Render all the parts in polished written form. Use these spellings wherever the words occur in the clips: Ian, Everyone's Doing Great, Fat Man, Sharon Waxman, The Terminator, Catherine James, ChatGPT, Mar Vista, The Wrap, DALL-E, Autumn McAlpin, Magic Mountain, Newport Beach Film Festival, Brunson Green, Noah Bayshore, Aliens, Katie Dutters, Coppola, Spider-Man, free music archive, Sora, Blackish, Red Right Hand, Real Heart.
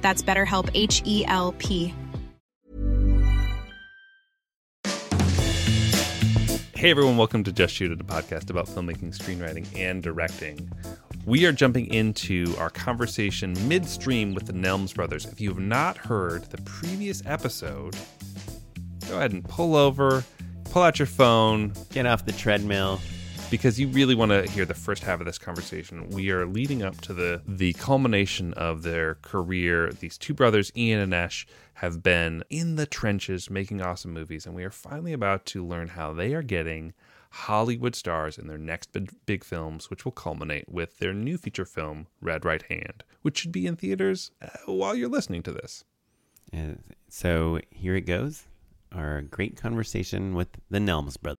That's BetterHelp, H-E-L-P. Hey everyone, welcome to Just Shoot It, a podcast about filmmaking, screenwriting, and directing. We are jumping into our conversation midstream with the Nelms Brothers. If you have not heard the previous episode, go ahead and pull over, pull out your phone. Get off the treadmill. Because you really want to hear the first half of this conversation. We are leading up to the culmination of their career. These two brothers, Ian and Ash, have been in the trenches making awesome movies, and we are finally about to learn how they are getting Hollywood stars in their next big films, which will culminate with their new feature film, Red Right Hand, which should be in theaters while you're listening to this. So here it goes, our great conversation with the Nelms brothers.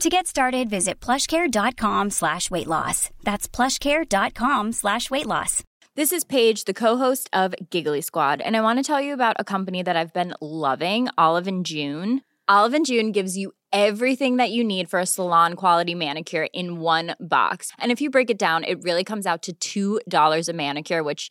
To get started, visit plushcare.com/weightloss. That's plushcare.com/weightloss. This is Paige, the co-host of Giggly Squad, and I want to tell you about a company that I've been loving, Olive & June. Olive & June gives you everything that you need for a salon-quality manicure in one box. And if you break it down, it really comes out to $2 a manicure, which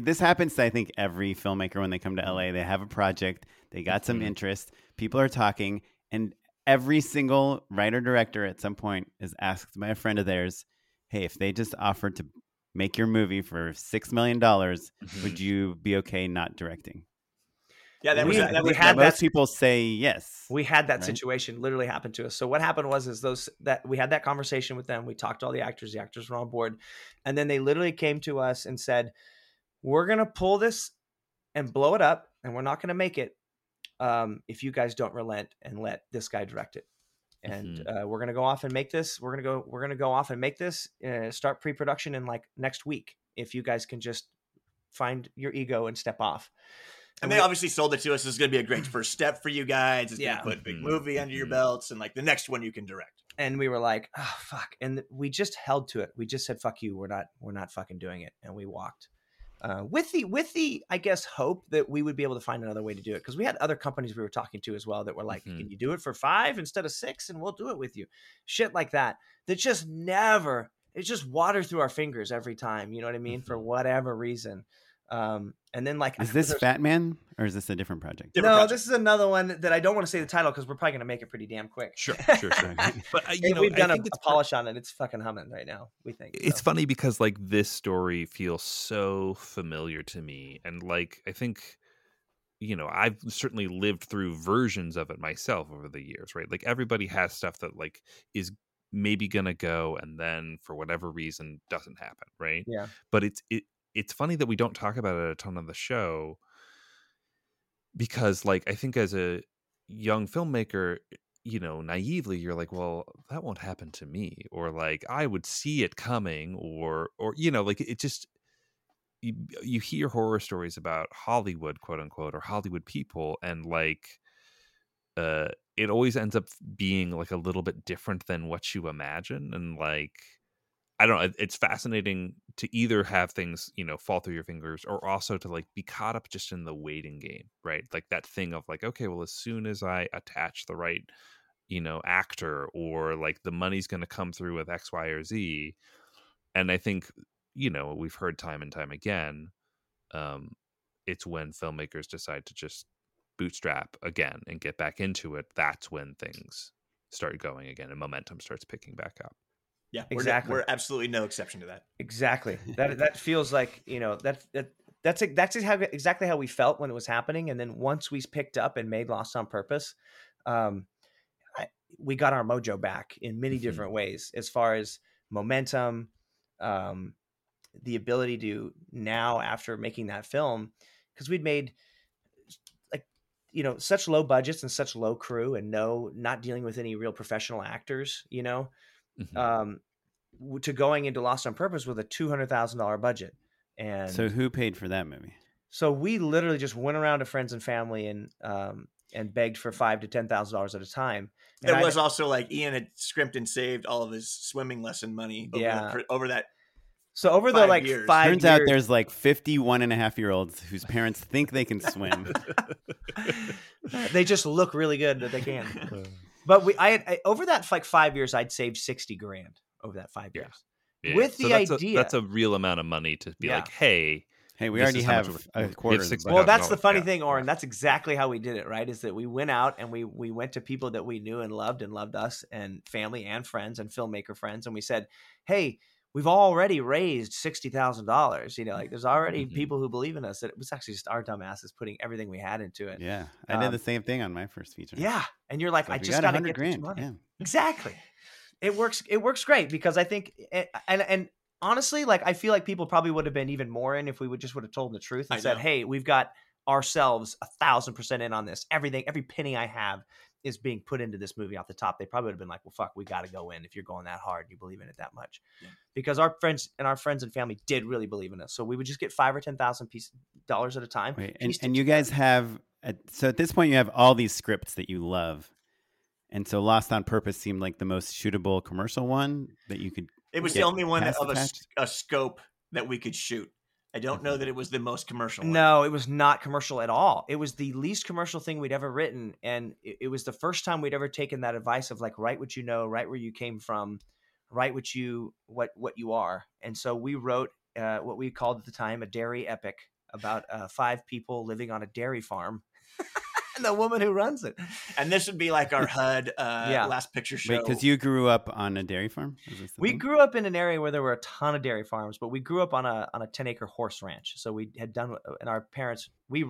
This happens to, I think, every filmmaker when they come to LA. They have a project, they got some interest, people are talking, and every single writer-director at some point is asked by a friend of theirs, hey, if they just offered to make your movie for $6 million, would you be okay not directing? Yeah, that was people say yes. We had that situation literally happen to us. So what happened was we had that conversation with them. We talked to all the actors were on board. And then they literally came to us and said, we're going to pull this and blow it up and we're not going to make it if you guys don't relent and let this guy direct it. And we're going to go off and make this. Start pre-production in like next week if you guys can just find your ego and step off. And they obviously sold it to us. This is going to be a great first step for you guys. It's going to put a big movie under your belts and like the next one you can direct. And we were like, oh, fuck. And we just held to it. We just said, fuck you. We're not fucking doing it. And we walked with the, I guess, hope that we would be able to find another way to do it. Cause we had other companies we were talking to as well that were like, can you do it for 5 instead of 6? And we'll do it with you. Shit like that. That just never, it's just water through our fingers every time. You know what I mean? For whatever reason. And then like, is this Fat Man or is this a different project? This is another one that I don't want to say the title because we're probably going to make it pretty damn quick. Sure. But we've done a polish on it. It's fucking humming right now. We think it's funny because like this story feels so familiar to me, and like I think I've certainly lived through versions of it myself over the years, right? Like everybody has stuff that like is maybe going to go and then for whatever reason doesn't happen, right? Yeah. But it's funny that we don't talk about it a ton on the show because like, I think as a young filmmaker, naively you're like, well, that won't happen to me. Or like, I would see it coming or, like it just, you hear horror stories about Hollywood, quote unquote, or Hollywood people. And like, it always ends up being like a little bit different than what you imagine. And like, I don't know. It's fascinating to either have things, fall through your fingers or also to like be caught up just in the waiting game, right? Like that thing of like, okay, well, as soon as I attach the right, actor or like the money's going to come through with X, Y, or Z. And I think, we've heard time and time again, it's when filmmakers decide to just bootstrap again and get back into it. That's when things start going again and momentum starts picking back up. Yeah, exactly. We're absolutely no exception to that. Exactly. That feels like, that's exactly how we felt when it was happening. And then once we picked up and made Lost on Purpose, we got our mojo back in many different ways as far as momentum, the ability to now after making that film, because we'd made such low budgets and such low crew and not dealing with any real professional actors, to going into Lost on Purpose with a $200,000 budget. And so who paid for that movie? So we literally just went around to friends and family and begged for $5,000 to $10,000 at a time. And there was also like Ian had scrimped and saved all of his swimming lesson money over that. So over the like 5 years. Turns out there's like 51.5-year-olds whose parents think they can swim. They just look really good that they can. But I over that like 5 years, I'd saved $60,000 over that 5 years with the idea. That's a real amount of money to be like, hey, we already have a quarter. Well, that's the funny thing, Oren. That's exactly how we did it, right? Is that we went out and we went to people that we knew and loved us and family and friends and filmmaker friends. And we said, hey, we've already raised $60,000. There's already people who believe in us. That it was actually just our dumb asses putting everything we had into it. Yeah, I did the same thing on my first feature. Yeah, and you're like, so I just got to get $100,000. Yeah. Exactly. It works great because I think and honestly, like I feel like people probably would have been even more in if we would have told them the truth and said, hey, we've got ourselves 1,000% in on this. Everything, every penny I have is being put into this movie off the top. They probably would have been like, well, fuck, we got to go in if you're going that hard and you believe in it that much. Yeah. Because our friends and family did really believe in us. So we would just get $5,000 or $10,000 at a time. Wait, and you guys have, so at this point you have all these scripts that you love. And so Lost on Purpose seemed like the most shootable commercial one that you could. It was the only one of a scope that we could shoot. I don't know that it was the most commercial one. No, it was not commercial at all. It was the least commercial thing we'd ever written. And it was the first time we'd ever taken that advice of like, write what you know, write where you came from, write what you are. And so we wrote what we called at the time a dairy epic about 5 people living on a dairy farm. and the woman who runs it. And this would be like our HUD last picture show. Because you grew up on a dairy farm? We grew up in an area where there were a ton of dairy farms, but we grew up on a 10-acre horse ranch. So we had done, and our parents, we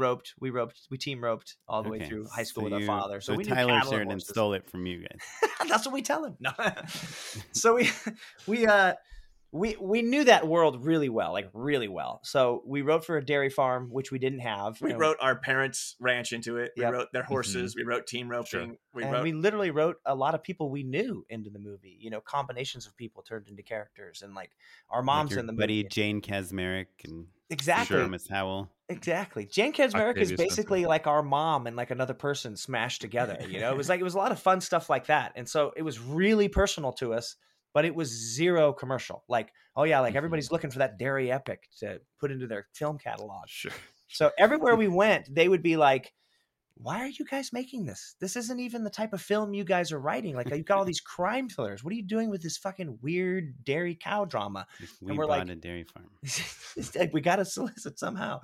team roped all the way through high school with our father. So we knew Tyler Sheridan stole it from you guys. That's what we tell him. No. So we knew that world really well, like really well. So we wrote for a dairy farm, which we didn't have. We wrote our parents' ranch into it. We wrote their horses. Mm-hmm. We wrote team roping. Sure. We literally wrote a lot of people we knew into the movie, combinations of people turned into characters. And like our mom's in the movie. Jane Kaczmarek and Miss Howell. Exactly. Jane Kaczmarek is basically like our mom and like another person smashed together. It was a lot of fun stuff like that. And so it was really personal to us. But it was zero commercial. Everybody's looking for that dairy epic to put into their film catalog. Sure. So everywhere we went, they would be like, why are you guys making this? This isn't even the type of film you guys are writing. Like, you've got all these crime thrillers. What are you doing with this fucking weird dairy cow drama? We're bought a dairy farm. We got to solicit somehow.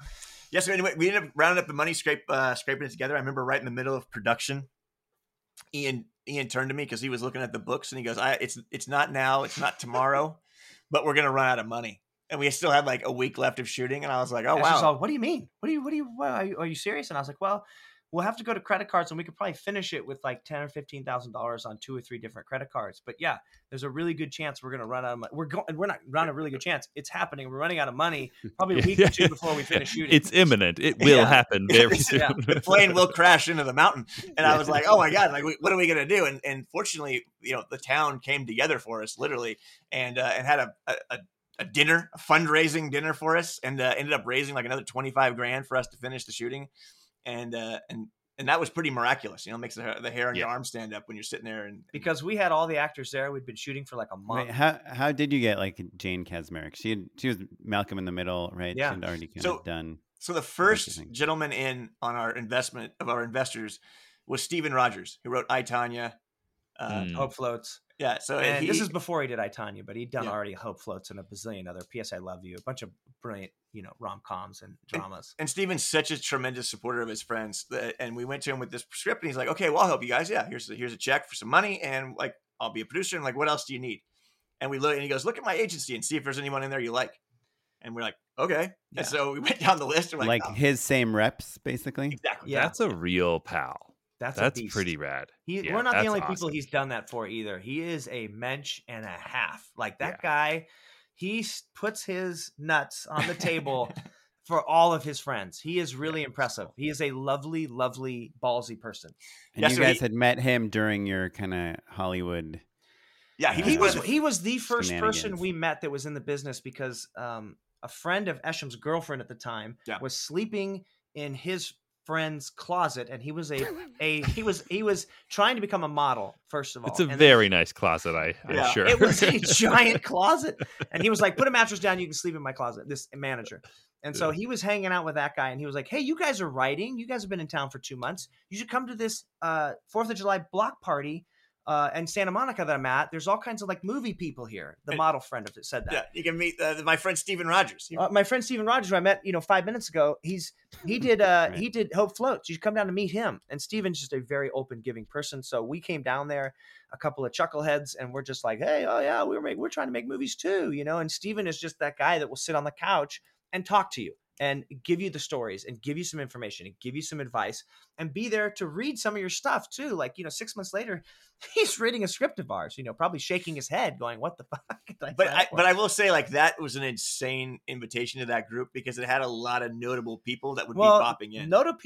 Yeah, so anyway, we ended up rounding up the money, scraping it together. I remember right in the middle of production, Ian turned to me because he was looking at the books and he goes, it's not now, it's not tomorrow, but we're going to run out of money. And we still had like a week left of shooting. And I was like, oh, wow. All, what do you mean? Are you serious? And I was like, well, we'll have to go to credit cards and we could probably finish it with like $10,000 or $15,000 on 2 or 3 different credit cards. But yeah, there's a really good chance we're going to run out of money. We're not running a really good chance. It's happening. We're running out of money probably a week or two before we finish shooting. It's imminent. It will happen very soon. Yeah. The plane will crash into the mountain. And I was like, oh my God, like, what are we going to do? And fortunately, the town came together for us literally and had a dinner, a fundraising dinner for us and ended up raising like another $25,000 for us to finish the shooting. And that was pretty miraculous, makes the hair on your arm stand up when you're sitting there. And because we had all the actors there, we'd been shooting for like a month. Wait, how did you get like Jane Kaczmarek? She was Malcolm in the Middle, right? Yeah. She'd already done. So the first gentleman in on our investment of our investors was Stephen Rogers, who wrote I, Tanya, Hope Floats. Yeah. So and this is before he did I, Tanya, but he'd done already Hope Floats and a bazillion other PS I Love You, a bunch of brilliant, rom-coms and dramas. And Steven's such a tremendous supporter of his friends. And we went to him with this script and he's like, okay, well, I'll help you guys. Yeah. Here's a check for some money. And like, I'll be a producer. And like, what else do you need? And we look and he goes, look at my agency and see if there's anyone in there you like. And we're like, okay. Yeah. And so we went down the list. And we're like his same reps, basically. Exactly. Yeah. That's a real pal. That's pretty rad. We're not the only people he's done that for either. He is a mensch and a half. Like that guy, he puts his nuts on the table for all of his friends. He is really impressive. He is a lovely, lovely, ballsy person. And you guys had met him during your kind of Hollywood. Yeah, he was the first person we met that was in the business because a friend of Esham's girlfriend at the time was sleeping in his friend's closet, and he was trying to become a model. First of all, it's a very nice closet. I'm sure it was a giant closet, and he was like, "Put a mattress down, you can sleep in my closet." This manager, and so he was hanging out with that guy, and he was like, "Hey, you guys are writing. You guys have been in town for 2 months. You should come to this 4th of July block party." And Santa Monica that I'm at, there's all kinds of like movie people here. The model friend of it said that. Yeah, you can meet my friend Stephen Rogers. My friend Stephen Rogers, who I met, 5 minutes ago. He did Hope Floats. You should come down to meet him. And Stephen's just a very open, giving person. So we came down there, a couple of chuckleheads, and we're just like, hey, oh yeah, we're trying to make movies too, And Stephen is just that guy that will sit on the couch and talk to you and give you the stories and give you some information and give you some advice and be there to read some of your stuff too. 6 months later, he's reading a script of ours, probably shaking his head going, what the fuck? But I will say that was an insane invitation to that group because it had a lot of notable people that would be popping in. Notable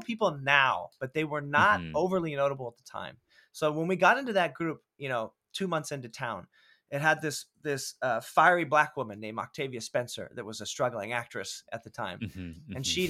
people now, but they were not overly notable at the time. So when we got into that group, 2 months into town, it had this fiery black woman named Octavia Spencer that was a struggling actress at the time. And she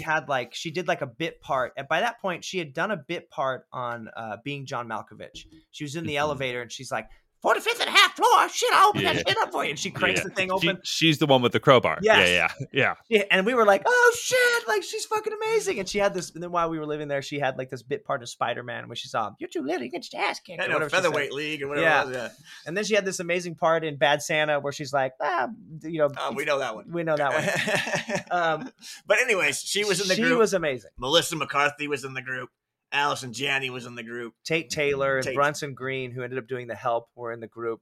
did a bit part. And by that point, she had done a bit part on Being John Malkovich. She was in the elevator and she's like, 45th and a half floor. Shit, I'll open that shit up for you. And she cranks the thing open. She's the one with the crowbar. Yes. Yeah. And we were like, oh shit, she's fucking amazing. And she had this, and then while we were living there, she had this bit part of Spider-Man where she's you're too little, you get your ass kicked. Featherweight league or whatever it was. Yeah. And then she had this amazing part in Bad Santa where she's like, we know that one. But anyways, she was in the group. She was amazing. Melissa McCarthy was in the group. Allison Janney was in the group. Tate Taylor and Brunson Green, who ended up doing The Help, were in the group.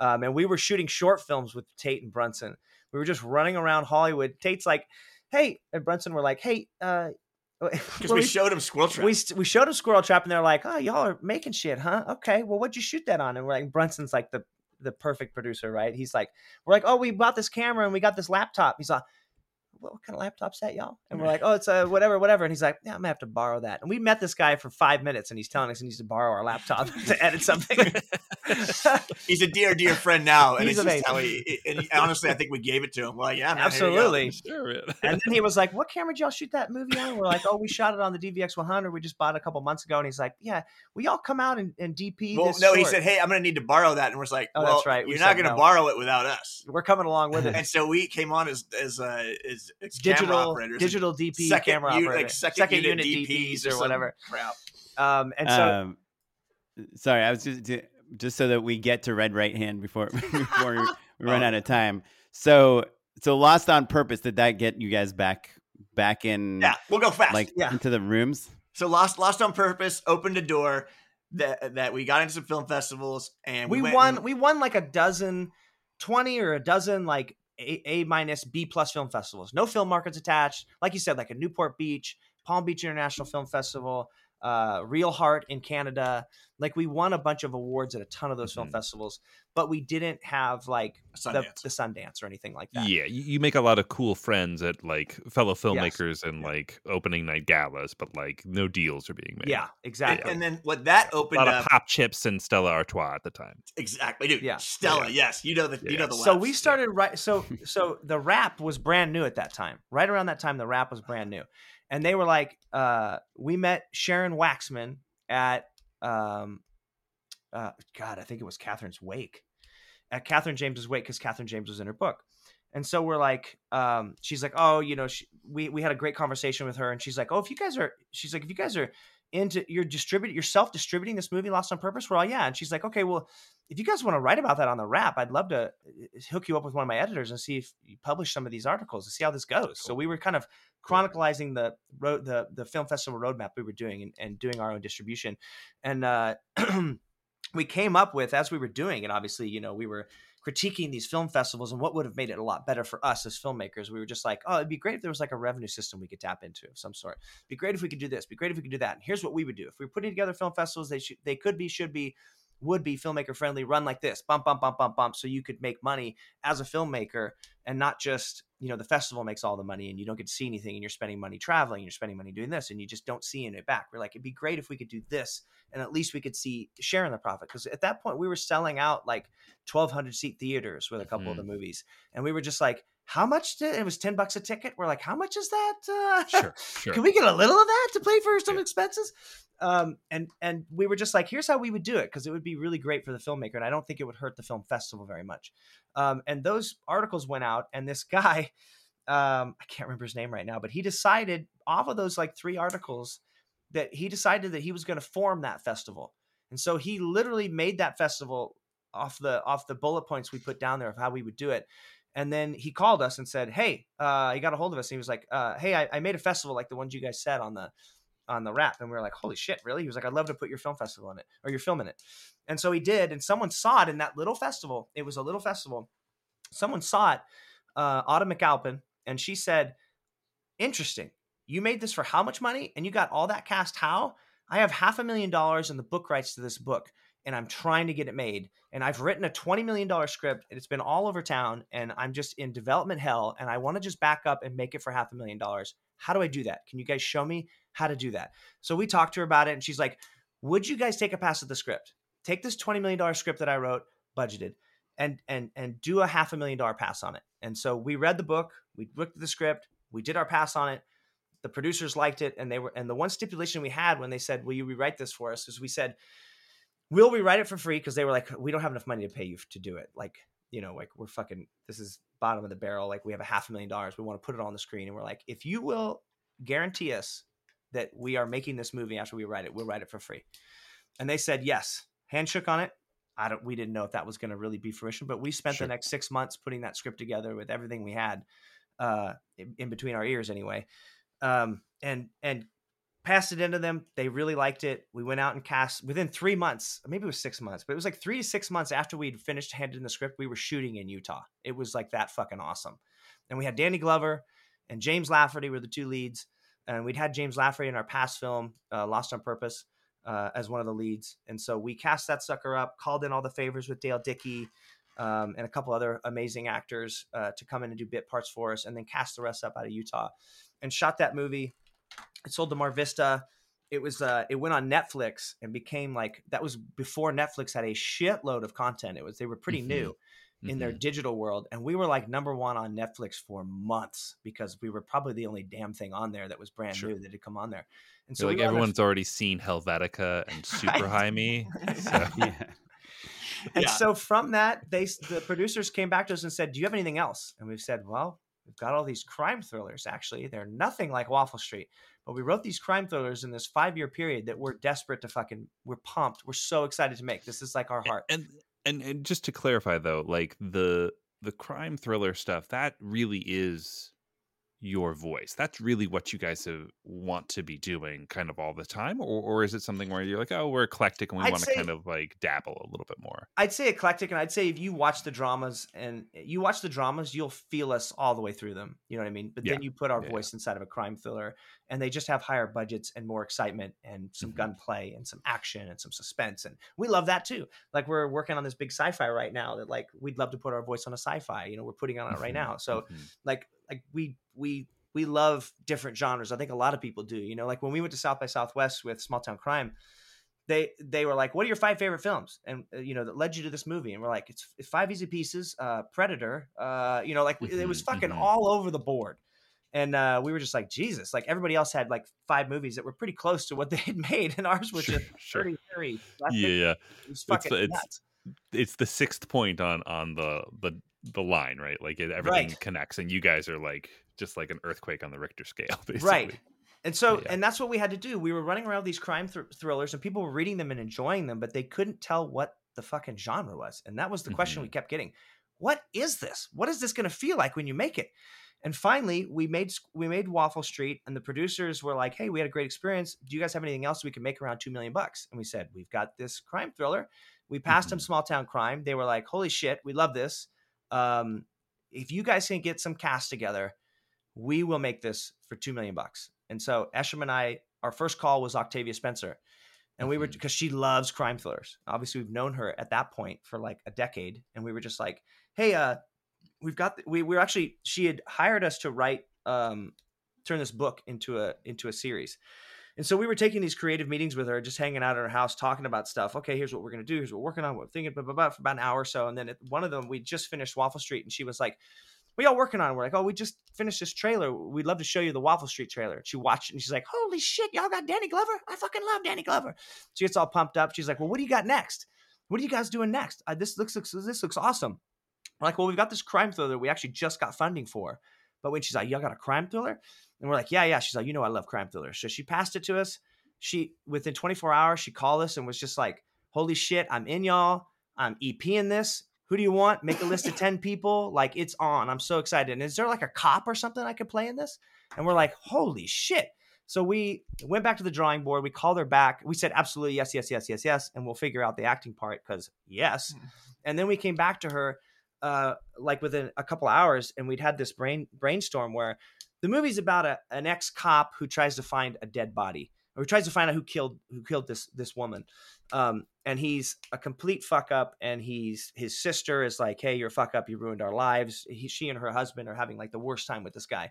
And we were shooting short films with Tate and Brunson. We were just running around Hollywood. Tate's like, hey, and Brunson were like, hey, because we showed him Squirrel Trap. We showed him Squirrel Trap, and they're like, oh, y'all are making shit, huh? Okay, well, what'd you shoot that on? And we're like, Brunson's like the perfect producer, right? He's like, we're like, oh, we bought this camera and we got this laptop. He's like, what kind of laptop's that, y'all? And we're like, oh, it's a whatever. And he's like, yeah, I'm gonna have to borrow that. And we met this guy for 5 minutes, and he's telling us he needs to borrow our laptop to edit something. He's a dear friend now, and he's amazing. Just how he, and honestly, I think we gave it to him. Well, yeah, man, absolutely. Sure. And then he was like, what camera did y'all shoot that movie on? We're like, oh, we shot it on the DVX-100. We just bought it a couple months ago. And he's like, yeah, will y'all come out and DP this short? He said, hey, I'm gonna need to borrow that. And we're just like, oh, well, that's right. You're not gonna borrow it without us. We're coming along with it. And so we came on as digital DP camera operator, like second unit DPs or whatever crap. Sorry, I was just so that we get to Red Right Hand before we run out of time. So Lost on Purpose, did that get you guys back in? Yeah, we'll go fast. Like into the rooms. So Lost on Purpose opened a door that we got into some film festivals, and we won. We won like 20 or a dozen like A-minus, B-plus film festivals. No film markets attached. Like you said, like a Newport Beach, Palm Beach International Film Festival, Real Heart in Canada. Like we won a bunch of awards at a ton of those film festivals, but we didn't have like the Sundance or anything like that. Yeah, you make a lot of cool friends at like fellow filmmakers and like opening night galas, but like no deals are being made. Yeah, exactly. And then what that opened up, a lot of Pop Chips and Stella Artois at the time. Exactly, dude. Yeah, Stella. Yeah. Yes, you know the. So we started right. So The Wrap was brand new at that time. Right around that time, The Wrap was brand new, and they were like, we met Sharon Waxman at. God, I think it was Catherine's wake, at Catherine James's wake, because Catherine James was in her book. And so we're like, she's like, oh, you know, we had a great conversation with her, and she's like, oh, if you guys are into yourself distributing this movie Lost on Purpose, we're all yeah. And she's like, okay, well, if you guys want to write about that on The Wrap, I'd love to hook you up with one of my editors and see if you publish some of these articles and see how this goes. Cool. So we were kind of chronicalizing the film festival roadmap we were doing and doing our own distribution. And we came up with, as we were doing it, obviously, you know, we were critiquing these film festivals and what would have made it a lot better for us as filmmakers. We were just like, oh, it'd be great if there was like a revenue system we could tap into of some sort. It'd be great if we could do this. It'd be great if we could do that. And here's what we would do. If we were putting together film festivals, they could be, should be, would be filmmaker friendly, run like this, bump, bump, bump, bump, bump. So you could make money as a filmmaker and not just, you know, the festival makes all the money and you don't get to see anything and you're spending money traveling, you're spending money doing this and you just don't see any back. We're like, it'd be great if we could do this and at least we could see sharing the profit. Cause at that point we were selling out like 1,200 seat theaters with a couple of the movies. And we were just like, how much it was $10 a ticket. We're like, how much is that? Sure. Can we get a little of that to pay for some expenses? And we were just like, here's how we would do it, because it would be really great for the filmmaker, and I don't think it would hurt the film festival very much. And those articles went out, and this guy, I can't remember his name right now, but he decided off of those like 3 articles that he decided that he was going to form that festival. And so he literally made that festival off the bullet points we put down there of how we would do it. And then he called us and said, hey, he got a hold of us, and he was like, hey, I made a festival like the ones you guys said on the Wrap. And we were like, holy shit, really? He was like, I'd love to put your film festival in it, or your film in it. And so he did. And someone saw it in that little festival. It was a little festival. Someone saw it, Autumn McAlpin. And she said, interesting. You made this for how much money? And you got all that cast. How? I have $500,000 in the book rights to this book, and I'm trying to get it made. And I've written a $20 million script, and it's been all over town, and I'm just in development hell. And I want to just back up and make it for $500,000. How do I do that? Can you guys show me how to do that? So we talked to her about it, and she's like, would you guys take a pass at the script? Take this $20 million script that I wrote, budgeted, and do a $500,000 pass on it. And so we read the book, we looked at the script, we did our pass on it. The producers liked it, and the one stipulation we had when they said, will you rewrite this for us, is we said, we'll rewrite it for free, because they were like, we don't have enough money to pay you to do it. Like, you know, like, we're fucking, this is bottom of the barrel. Like, we have a $500,000. We want to put it on the screen. And we're like, if you will guarantee us that we are making this movie after we write it, we'll write it for free. And they said yes. Hand shook on it. We didn't know if that was going to really be fruition, but we spent the next 6 months putting that script together with everything we had in between our ears anyway. And passed it into them. They really liked it. We went out and cast within 3 months, maybe it was 6 months, but it was like 3 to 6 months after we'd finished handing the script. We were shooting in Utah. It was like that fucking awesome. And we had Danny Glover and James Lafferty were the two leads. And we'd had James Lafferty in our past film, Lost on Purpose, as one of the leads. And so we cast that sucker up, called in all the favors with Dale Dickey and a couple other amazing actors to come in and do bit parts for us, and then cast the rest up out of Utah and shot that movie. It sold to Mar Vista. It was it went on Netflix and became like, that was before Netflix had a shitload of content. It was, they were pretty new in their digital world. And we were like number one on Netflix for months because we were probably the only damn thing on there that was brand new that had come on there. And so like everyone's already seen Helvetica and Super High Me. So. And so from that, the producers came back to us and said, do you have anything else? And we've said, well, we've got all these crime thrillers. Actually, they're nothing like Waffle Street, but we wrote these crime thrillers in this 5-year period that we're desperate to fucking, we're pumped. We're so excited to make. This is like our heart. And just to clarify though, like the crime thriller stuff, that really is your voice. That's really what you guys want to be doing kind of all the time. Or is it something where you're like, oh, we're eclectic and we want to kind of like dabble a little bit more? I'd say eclectic. And I'd say if you watch the dramas you'll feel us all the way through them. You know what I mean? But then you put our voice inside of a crime thriller and they just have higher budgets and more excitement and some gunplay and some action and some suspense. And we love that too. Like we're working on this big sci-fi right now that like, we'd love to put our voice on a sci-fi, you know, we're putting on it right now. So like we love different genres. I think a lot of people do, you know, like when we went to South by Southwest with Small Town Crime, they were like, what are your 5 favorite films? And you know, that led you to this movie. And we're like, it's 5 Easy Pieces, Predator, you know, like it was fucking all over the board. And we were just like, Jesus, like everybody else had like 5 movies that were pretty close to what they had made. And ours was just pretty hairy. Yeah. It was fucking nuts. It's the 6th point on the line, right? Like everything connects, and you guys are like just like an earthquake on the Richter scale, basically. Right. And so, and that's what we had to do. We were running around these crime thrillers, and people were reading them and enjoying them, but they couldn't tell what the fucking genre was. And that was the question we kept getting: what is this? What is this going to feel like when you make it? And finally, we made Waffle Street, and the producers were like, "Hey, we had a great experience. Do you guys have anything else we can make around $2 million?" And we said, "We've got this crime thriller." We passed them Small Town Crime. They were like, "Holy shit, we love this. If you guys can get some cast together, we will make this for $2 million." And so Esham and I, our first call was Octavia Spencer, and we were, because she loves crime thrillers. Obviously we've known her at that point for like a decade. And we were just like, hey, she had hired us to write, turn this book into a series. And so we were taking these creative meetings with her, just hanging out at her house, talking about stuff. Okay, here's what we're going to do. Here's what we're working on. What we're thinking, blah, blah, blah, for about an hour or so. And then at one of them, we just finished Waffle Street. And she was like, what are y'all working on? We're like, oh, we just finished this trailer. We'd love to show you the Waffle Street trailer. And she watched it and she's like, holy shit, y'all got Danny Glover? I fucking love Danny Glover. She gets all pumped up. She's like, well, what do you got next? What are you guys doing next? This looks awesome. We're like, well, we've got this crime thriller that we actually just got funding for. But when she's like, y'all got a crime thriller? And we're like, yeah. She's like, you know, I love crime thrillers. So she passed it to us. She, within 24 hours, she called us and was just like, holy shit, I'm in y'all. I'm EPing this. Who do you want? Make a list of 10 people. Like, it's on. I'm so excited. And is there like a cop or something I could play in this? And we're like, holy shit. So we went back to the drawing board. We called her back. We said, absolutely, yes. And we'll figure out the acting part because yes. And then we came back to her like within a couple hours, and we'd had this brainstorm where the movie's about an ex-cop who tries to find a dead body, or tries to find out who killed this woman. And he's a complete fuck up, and his sister is like, hey, you're a fuck up. You ruined our lives. She and her husband are having like the worst time with this guy.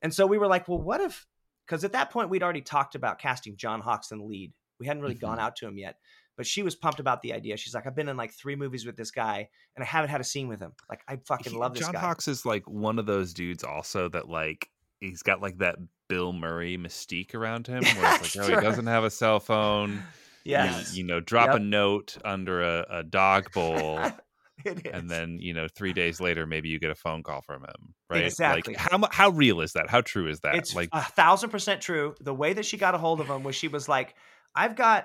And so we were like, well, what if, because at that point we'd already talked about casting John Hawkes in the lead. We hadn't really gone out to him yet, but she was pumped about the idea. She's like, I've been in like 3 movies with this guy and I haven't had a scene with him. Like, I fucking love this guy. John Hawkes is like one of those dudes also that like, he's got like that Bill Murray mystique around him where it's like, oh, he doesn't have a cell phone. You know, drop a note under a dog bowl. And then, you know, 3 days later, maybe you get a phone call from him. Right. Exactly. Like, how real is that? How true is that? It's like 1,000% true. The way that she got a hold of him was she was like, I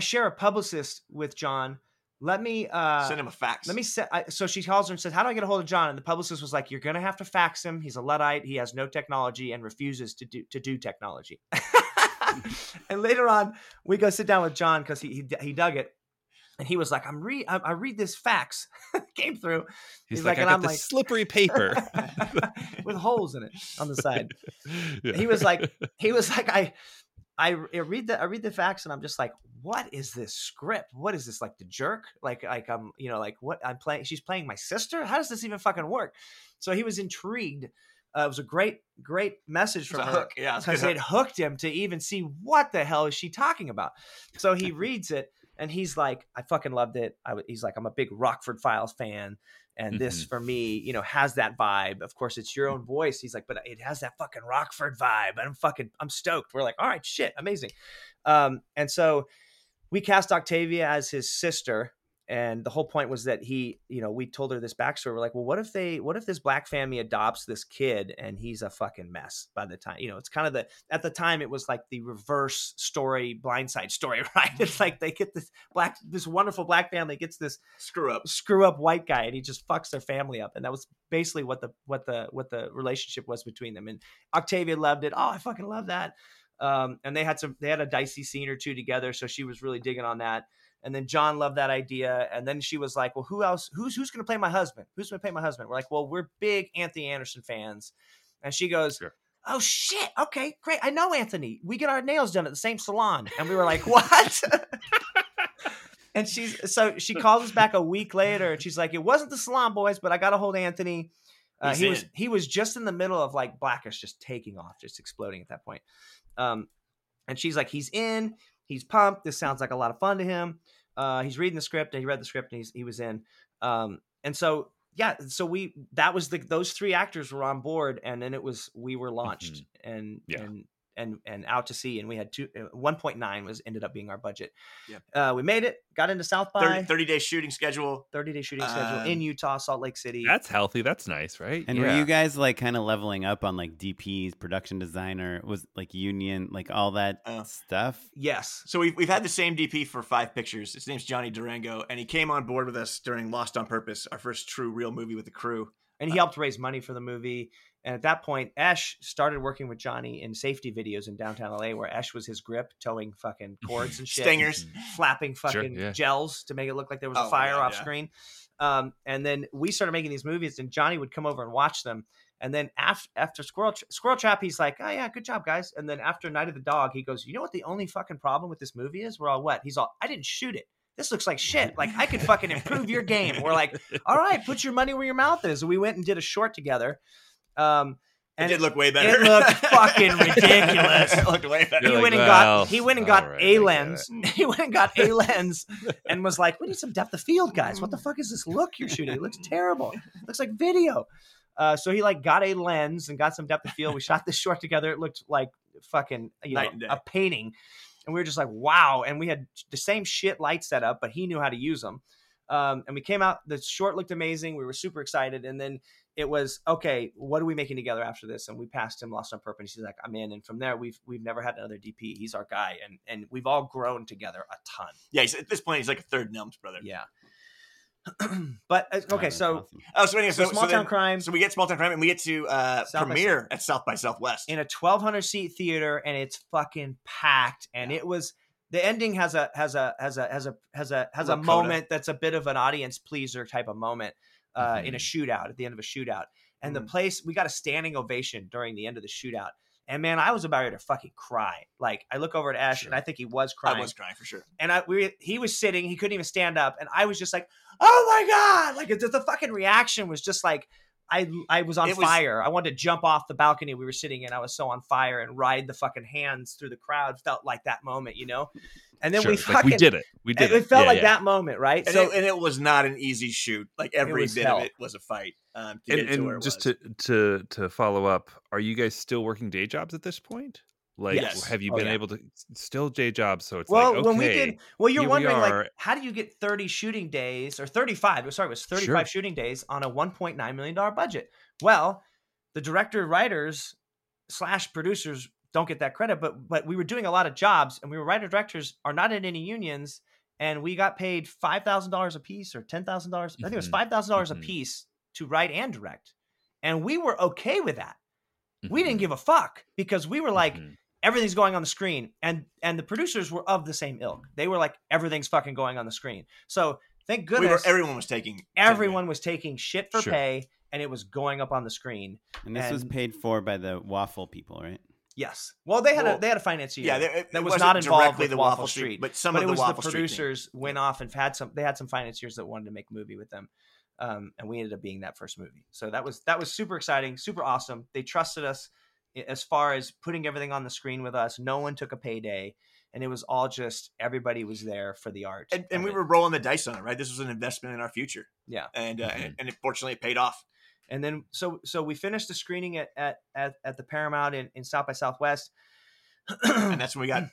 share a publicist with John. Let me send him a fax. Let me set. So she calls her and says, "How do I get a hold of John?" And the publicist was like, "You're gonna have to fax him. He's a Luddite. He has no technology and refuses to do technology." And later on, we go sit down with John because he dug it, and he was like, I read this fax." Came through. He's like, "I got this slippery paper with holes in it on the side." Yeah. He was like, I read the fax, and I'm just like, "What is this script? What is this, like The Jerk? Like I'm, you know, like what I'm playing? She's playing my sister. How does this even fucking work?" So he was intrigued. It was a great message from her. Hook. Yeah, because it hooked him to even see what the hell is she talking about. So he reads it and he's like, "I fucking loved it." He's like, "I'm a big Rockford Files fan, and this for me, you know, has that vibe. Of course, it's your own voice." He's like, "But it has that fucking Rockford vibe. I'm stoked." We're like, "All right, shit, amazing." And so we cast Octavia as his sister. And the whole point was that he, you know, we told her this backstory. We're like, well, what if this black family adopts this kid and he's a fucking mess by the time, you know, it's kind of at the time it was like the reverse story, Blindside Story, right? It's like they get this wonderful black family gets this screw up white guy and he just fucks their family up. And that was basically what the relationship was between them. And Octavia loved it. Oh, I fucking love that. And they had a dicey scene or two together. So she was really digging on that. And then John loved that idea. And then she was like, well, who else? Who's going to play my husband? Who's going to play my husband? We're like, well, we're big Anthony Anderson fans. And she goes, sure. Oh, shit. Okay, great. I know Anthony. We get our nails done at the same salon. And we were like, what? And she calls us back a week later. And she's like, it wasn't the salon, boys, but I got a hold of Anthony. He was just in the middle of like Blackish just taking off, just exploding at that point. And she's like, he's in. He's pumped. This sounds like a lot of fun to him. He's reading the script and he read the script and he was in. And so, yeah, so those three actors were on board and then we were launched and out to sea. And we had 1.9 ended up being our budget. Yep. We made it, got into South by 30-day shooting schedule, in Utah, Salt Lake City. That's healthy. That's nice. Right. And were you guys like kind of leveling up on like DPs, production designer, was like union, like all that stuff? Yes. So we've had the same DP for 5 pictures. His name's Johnny Durango. And he came on board with us during Lost on Purpose, our first true real movie with the crew. And he helped raise money for the movie. And at that point, Esh started working with Johnny in safety videos in downtown LA, where Esh was his grip, towing fucking cords and shit. Stingers. Flapping fucking gels to make it look like there was a fire off screen. And then we started making these movies, and Johnny would come over and watch them. And then after Squirrel Trap, he's like, oh, yeah, good job, guys. And then after Night of the Dog, he goes, you know what the only fucking problem with this movie is? We're all what? He's all, I didn't shoot it. This looks like shit. Like, I could fucking improve your game. We're like, all right, put your money where your mouth is. And we went and did a short together. And it did look way better. It looked fucking ridiculous. It looked way better. He went and got a lens and was like, we need some depth of field, guys. What the fuck is this look you're shooting? It looks terrible. It looks like video. So he like got a lens and got some depth of field. We shot this short together. It looked like fucking, you know, a painting. And we were just like, wow. And we had the same shit light set up, but he knew how to use them. And we came out, the short looked amazing. We were super excited. And then it was, okay, what are we making together after this? And we passed him Lost on Purpose. He's like, I'm in. And from there, we've never had another DP. He's our guy. And we've all grown together a ton. Yeah. At this point, he's like a third Nelms brother. Yeah. But okay, Small Town Crime. So we get Small Town Crime, and we get to premiere at South by Southwest in a 1,200 seat theater, and it's fucking packed. And it was the ending has a moment that's a bit of an audience pleaser type of moment in a shootout at the end of a shootout, and the place we got a standing ovation during the end of the shootout. And man, I was about ready to fucking cry. Like, I look over at Ash and I think he was crying. I was crying for sure. And he was sitting, he couldn't even stand up. And I was just like, oh my God. Like the fucking reaction was just like, I was on fire. I wanted to jump off the balcony we were sitting in. I was so on fire, and ride the fucking hands through the crowd felt like that moment, you know? And then we fucking like, we did it. We did it. It felt like that moment, right? And it was not an easy shoot. Like every bit of it was a fight. To follow up, are you guys still working day jobs at this point? Like, yes. Have you been able to still day jobs? So it's you're wondering like, how do you get 30 shooting days or 35? Sorry, it was 35 shooting days on a $1.9 million budget. Well, the director, writers / producers don't get that credit, but we were doing a lot of jobs, and we were writer directors are not in any unions. And we got paid $5,000 a piece or $10,000. I think it was $5,000 a piece to write and direct. And we were okay with that. We didn't give a fuck because we were like, everything's going on the screen. And the producers were of the same ilk. They were like, everything's fucking going on the screen. So thank goodness. Everyone was taking shit for pay, and it was going up on the screen. And this was paid for by the Waffle people, right? Yes. Well, they had a financier that was not involved with the Waffle Street, but the producers went off and had some financiers that wanted to make a movie with them. And we ended up being that first movie. So that was super exciting, super awesome. They trusted us as far as putting everything on the screen with us. No one took a payday, and it was all just everybody was there for the art. And we were rolling the dice on it, right? This was an investment in our future. Yeah. And fortunately, it paid off. And then so we finished the screening at the Paramount in South by Southwest. And that's when we got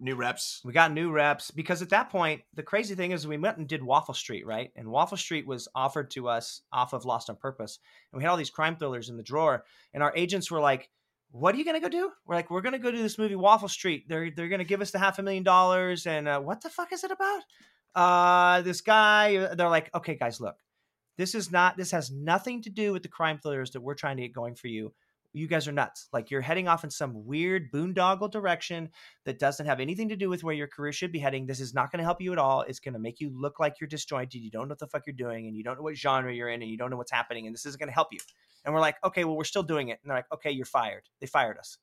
new reps. We got new reps because at that point, the crazy thing is we went and did Waffle Street, right? And Waffle Street was offered to us off of Lost on Purpose. And we had all these crime thrillers in the drawer. And our agents were like, what are you going to go do? We're like, we're going to go do this movie Waffle Street. They're going to give us the $500,000. And what the fuck is it about? This guy, they're like, okay, guys, look. This has nothing to do with the crime thrillers that we're trying to get going for you. You guys are nuts. Like, you're heading off in some weird boondoggle direction that doesn't have anything to do with where your career should be heading. This is not going to help you at all. It's going to make you look like you're disjointed. You don't know what the fuck you're doing, and you don't know what genre you're in, and you don't know what's happening, and this isn't going to help you. And we're like, okay, well, we're still doing it. And they're like, okay, you're fired. They fired us.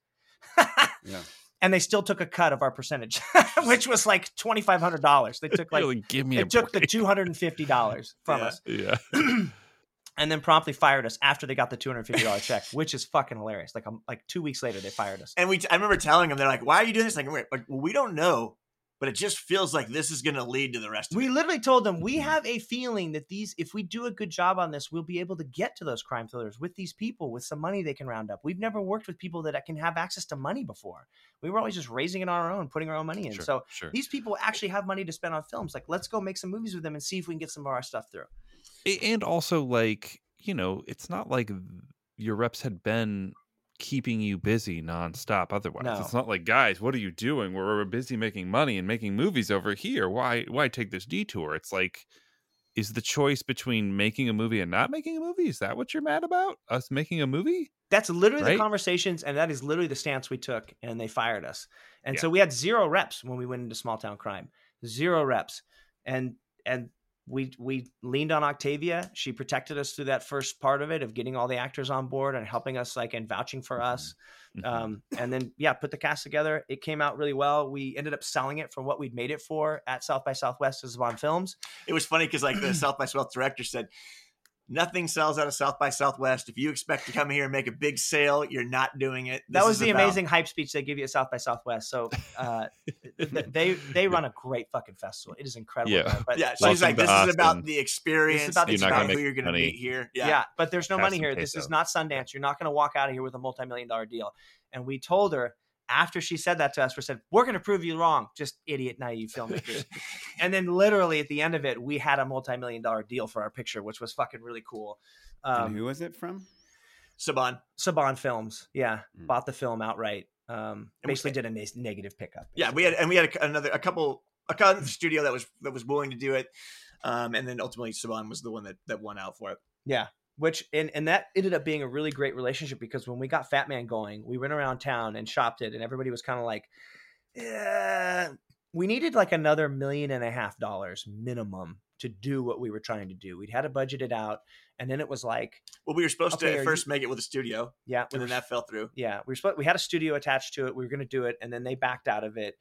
Yeah. And they still took a cut of our percentage, which was like $2,500. They took like really took the $250 from us. Yeah. And then promptly fired us after they got the $250 check, which is fucking hilarious. Like 2 weeks later, they fired us. And I remember telling them, they're like, "Why are you doing this?" Like, well, we don't know, but it just feels like this is going to lead to the rest of it. We literally told them, we have a feeling that if we do a good job on this, we'll be able to get to those crime thrillers with these people, with some money they can round up. We've never worked with people that can have access to money before. We were always just raising it on our own, putting our own money in. Sure. These people actually have money to spend on films. Like, let's go make some movies with them and see if we can get some of our stuff through. And also, like, you know, it's not like your reps had been keeping you busy nonstop otherwise. No. It's not like, guys, what are you doing? We're busy making money and making movies over here. Why take this detour? It's like, is the choice between making a movie and not making a movie? Is that what you're mad about? Us making a movie? That's literally the conversations, and that is literally the stance we took, and they fired us. And so we had zero reps when we went into Small Town Crime. Zero reps. And we leaned on Octavia. She protected us through that first part of it, of getting all the actors on board and helping us, like, and vouching for us. And then, put the cast together. It came out really well. We ended up selling it for what we'd made it for at South by Southwest as Saban Films. It was funny because, like, the South by Southwest director said, nothing sells out of South by Southwest. If you expect to come here and make a big sale, you're not doing it. That was the amazing hype speech they give you at South by Southwest. So they run a great fucking festival. It is incredible. Yeah. But, so he's like, this is about the experience. This is about who you're going to meet here. Yeah. But there's no money here. This is not Sundance. You're not going to walk out of here with a multi-million-dollar deal. And we told her, after she said that to us, we said, we're going to prove you wrong, just idiot, naive filmmakers. And then literally at the end of it, we had a multi-million-dollar deal for our picture, which was fucking really cool. And who was it from? Saban Films. Yeah. Bought the film outright. Basically did a negative pickup. Basically. Yeah. We had a studio that was willing to do it. And then ultimately Saban was the one that won out for it. Yeah. Which and that ended up being a really great relationship, because when we got Fat Man going, we went around town and shopped it, and everybody was kind of like, we needed like another $1.5 million minimum to do what we were trying to do. We'd had it budgeted out, and then it was like, well, we were supposed to first make it with a studio, and then that fell through. Yeah, we had a studio attached to it. We were going to do it, and then they backed out of it.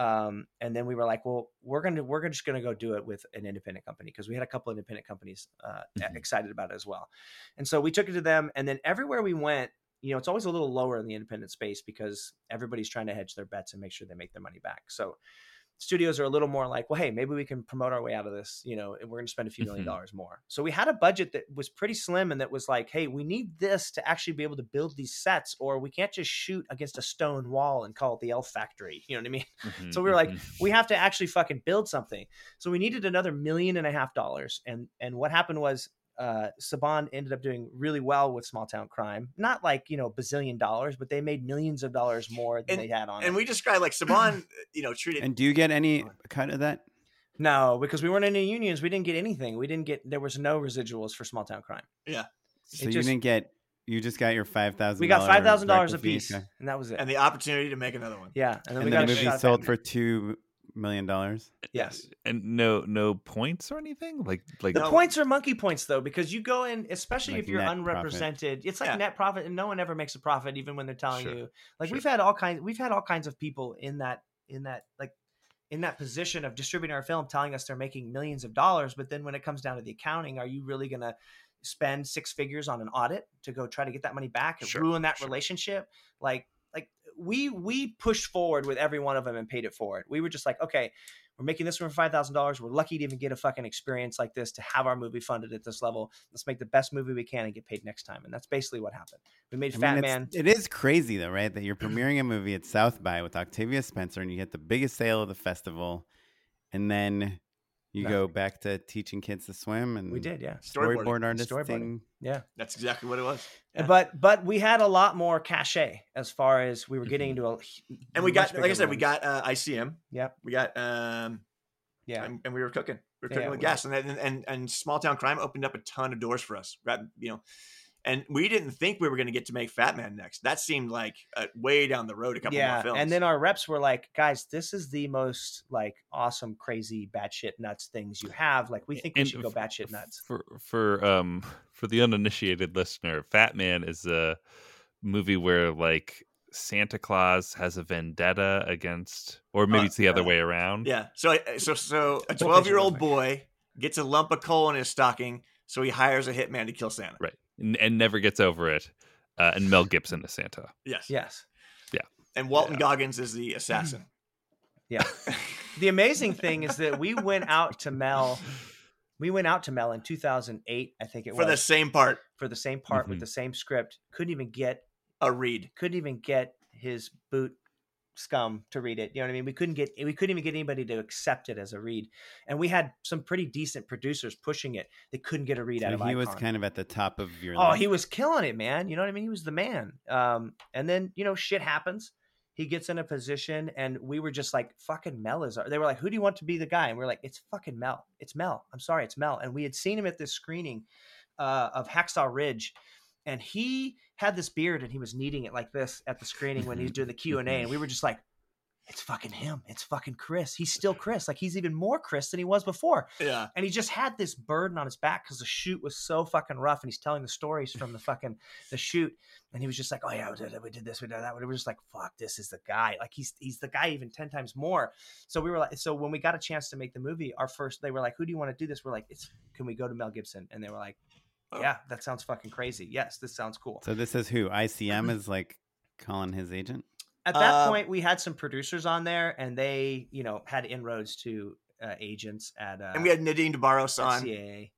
And then we were like, well, we're just gonna go do it with an independent company, because we had a couple independent companies excited about it as well. And so we took it to them, and then everywhere we went, you know, it's always a little lower in the independent space because everybody's trying to hedge their bets and make sure they make their money back. So studios are a little more like, well, hey, maybe we can promote our way out of this, you know, and we're going to spend a few $1 million more. So we had a budget that was pretty slim, and that was like, hey, we need this to actually be able to build these sets, or we can't just shoot against a stone wall and call it the Elf Factory. You know what I mean? So we were like, we have to actually fucking build something. So we needed another $1.5 million. And what happened was, Saban ended up doing really well with Small Town Crime. Not like, you know, $bazillion, but they made millions of dollars more than they had on it. And we described, like, Saban, you know, treated. And do you get any cut of that? No, because we weren't in any unions. We didn't get anything. We didn't get, there was no residuals for Small Town Crime. Yeah. So you didn't get, you just got your $5,000. We got $5,000 a piece. Okay. And that was it. And the opportunity to make another one. Yeah. And then we got the movie sold for $2 million. Yes. And no points or anything? Like the points are monkey points though, because you go in, especially like if you're unrepresented, profit. It's like net profit, and no one ever makes a profit, even when they're telling you. Like we've had all kinds of people in that position of distributing our film, telling us they're making millions of dollars. But then when it comes down to the accounting, are you really going to spend six figures on an audit to go try to get that money back and ruin that relationship? Like we pushed forward with every one of them and paid it forward. We were just like, okay, we're making this one for $5,000. We're lucky to even get a fucking experience like this to have our movie funded at this level. Let's make the best movie we can and get paid next time. And that's basically what happened. We made Fat Man. It is crazy though, right? That you're premiering a movie at South by with Octavia Spencer and you get the biggest sale of the festival. And then you go back to teaching kids to swim. And we did, yeah. Storyboard artist thing. Yeah. That's exactly what it was. Yeah. But we had a lot more cachet as far as we were getting into a... And we got, like I said, we got ICM. Yep. We got... And we were cooking. We were cooking with gas. And Small Town Crime opened up a ton of doors for us. Right, you know, and we didn't think we were going to get to make Fat Man next. That seemed like way down the road, a couple more films. And then our reps were like, guys, this is the most like awesome, crazy, batshit nuts things you have. Like, we think we should go batshit nuts. For the uninitiated listener, Fat Man is a movie where like Santa Claus has a vendetta against, or maybe it's the other way around. Yeah. So a 12-year-old boy gets a lump of coal in his stocking, so he hires a hitman to kill Santa. Right. And never gets over it. And Mel Gibson is Santa. Yes. Yeah. And Walton Goggins is the assassin. Yeah. The amazing thing is that we went out to Mel. We went out to Mel in 2008, I think it was. For the same part with the same script. Couldn't even get a read. Couldn't even get his boot scum to read it. You know what I mean? We couldn't even get anybody to accept it as a read. And we had some pretty decent producers pushing it. They couldn't get a read out of Icon. He was kind of at the top of your list. He was killing it, man. You know what I mean? He was the man. And then, you know, shit happens. He gets in a position and we were just like, fucking Mel is our... They were like, who do you want to be the guy? And we're like, it's fucking Mel. It's Mel. I'm sorry, it's Mel. And we had seen him at this screening of Hacksaw Ridge. And he had this beard and he was kneading it like this at the screening when he was doing the Q&A. And we were just like, it's fucking him. It's fucking Chris. He's still Chris. Like, he's even more Chris than he was before. Yeah. And he just had this burden on his back because the shoot was so fucking rough. And he's telling the stories from the shoot. And he was just like, oh yeah, we did this, we did that. We were just like, fuck, this is the guy. Like, he's the guy even 10 times more. So we were like, so when we got a chance to make the movie, they were like, who do you want to do this? We're like, can we go to Mel Gibson? And they were like, oh, yeah, that sounds fucking crazy. Yes, this sounds cool. So this is who? ICM is like calling his agent? At that point, we had some producers on there, and they, you know, had inroads to agents at... and we had Nadine DeBarros on. CAA.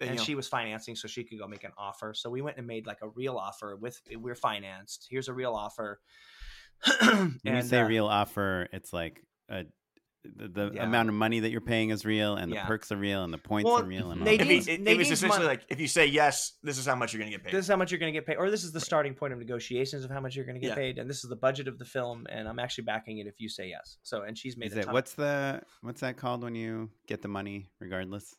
And she was financing, so she could go make an offer. So we went and made like a real offer with... We're financed. Here's a real offer. When you say real offer, it's like... The amount of money that you're paying is real, and the perks are real, and the points are real. And it was essentially like, if you say yes, this is how much you're going to get paid. This is how much you're going to get paid. Or this is the starting point of negotiations of how much you're going to get paid. And this is the budget of the film. And I'm actually backing it if you say yes. So, and she's made it. What's that called when you get the money regardless?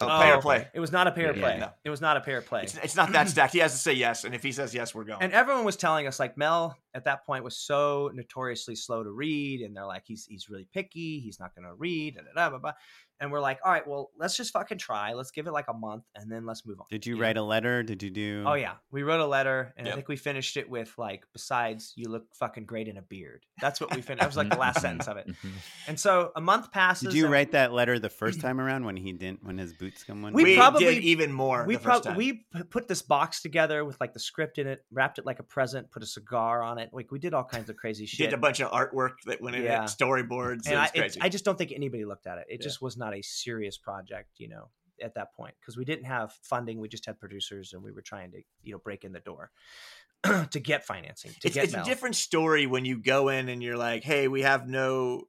Pay or play. It was not a pay or play. Yeah, no. It was not a pay or play. It's not that stacked. He has to say yes. And if he says yes, we're going. And everyone was telling us, like, Mel at that point was so notoriously slow to read. And they're like, he's really picky. He's not going to read. Da, da, da, blah, blah. And we're like, all right, well, let's just fucking try. Let's give it like a month and then let's move on. Did you write a letter? Did you do? Oh, yeah. We wrote a letter. And I think we finished it with like, besides, you look fucking great in a beard. That's what we finished. That was like the last sentence of it. And so a month passes. Did you write that letter the first time around when his boot scum went? We probably did even more. We put this box together with like the script in it, wrapped it like a present, put a cigar on it. Like, we did all kinds of crazy shit. Did a bunch of artwork that went in it, storyboards. And it was crazy. I just don't think anybody looked at it. It just was not a serious project, you know, at that point, because we didn't have funding. We just had producers, and we were trying to, you know, break in the door to get financing. It's a different story when you go in and you're like, hey, we have no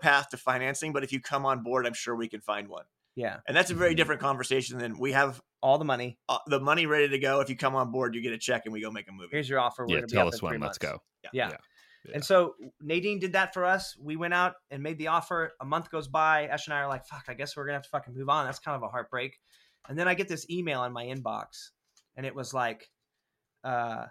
path to financing, but if you come on board, I'm sure we can find one. Yeah. And that's a very different conversation than we have all the money ready to go. If you come on board, you get a check and we go make a movie. Here's your offer. We're gonna be up in 3 months. Let's go. Yeah. Yeah. And so Nadine did that for us. We went out and made the offer. A month goes by. Ash and I are like, fuck, I guess we're going to have to fucking move on. That's kind of a heartbreak. And then I get this email in my inbox, and it was like, I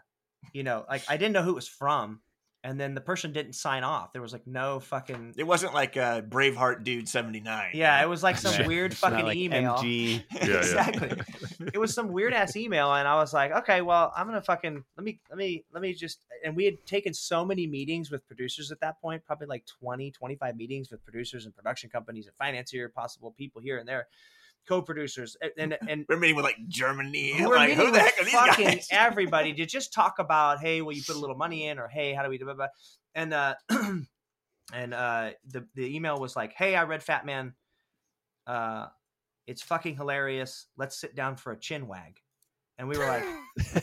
didn't know who it was from. And then the person didn't sign off. There was like no fucking. It wasn't like a Braveheart dude 79. Yeah, it was like some weird fucking like email. MG. Yeah, exactly. Yeah. It was some weird ass email, and I was like, okay, well, I'm gonna fucking let me just. And we had taken so many meetings with producers at that point, probably like 20, 25 meetings with producers and production companies and financier, possible people here and there, co-producers, and we're meeting with like Germany. We're like, who the heck are these fucking guys? Everybody to just talk about, hey, will you put a little money in, or hey, how do we do it? And the email was like, hey, I read Fat Man. It's fucking hilarious. Let's sit down for a chin wag. And we were like,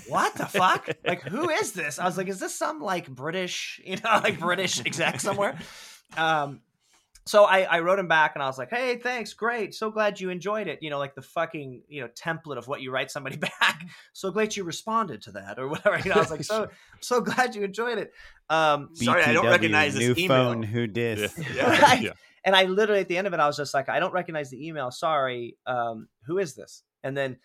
what the fuck? Like, who is this? I was like, is this some like British, British exec somewhere? So I wrote him back, and I was like, hey, thanks. Great. So glad you enjoyed it. Like the fucking, template of what you write somebody back. So glad you responded to that or whatever. I was like, so glad you enjoyed it. BTW, sorry, I don't recognize this email. Phone, who dis? Yeah. Yeah. Right? Yeah. And I literally at the end of it, I was just like, I don't recognize the email. Sorry. Who is this? And then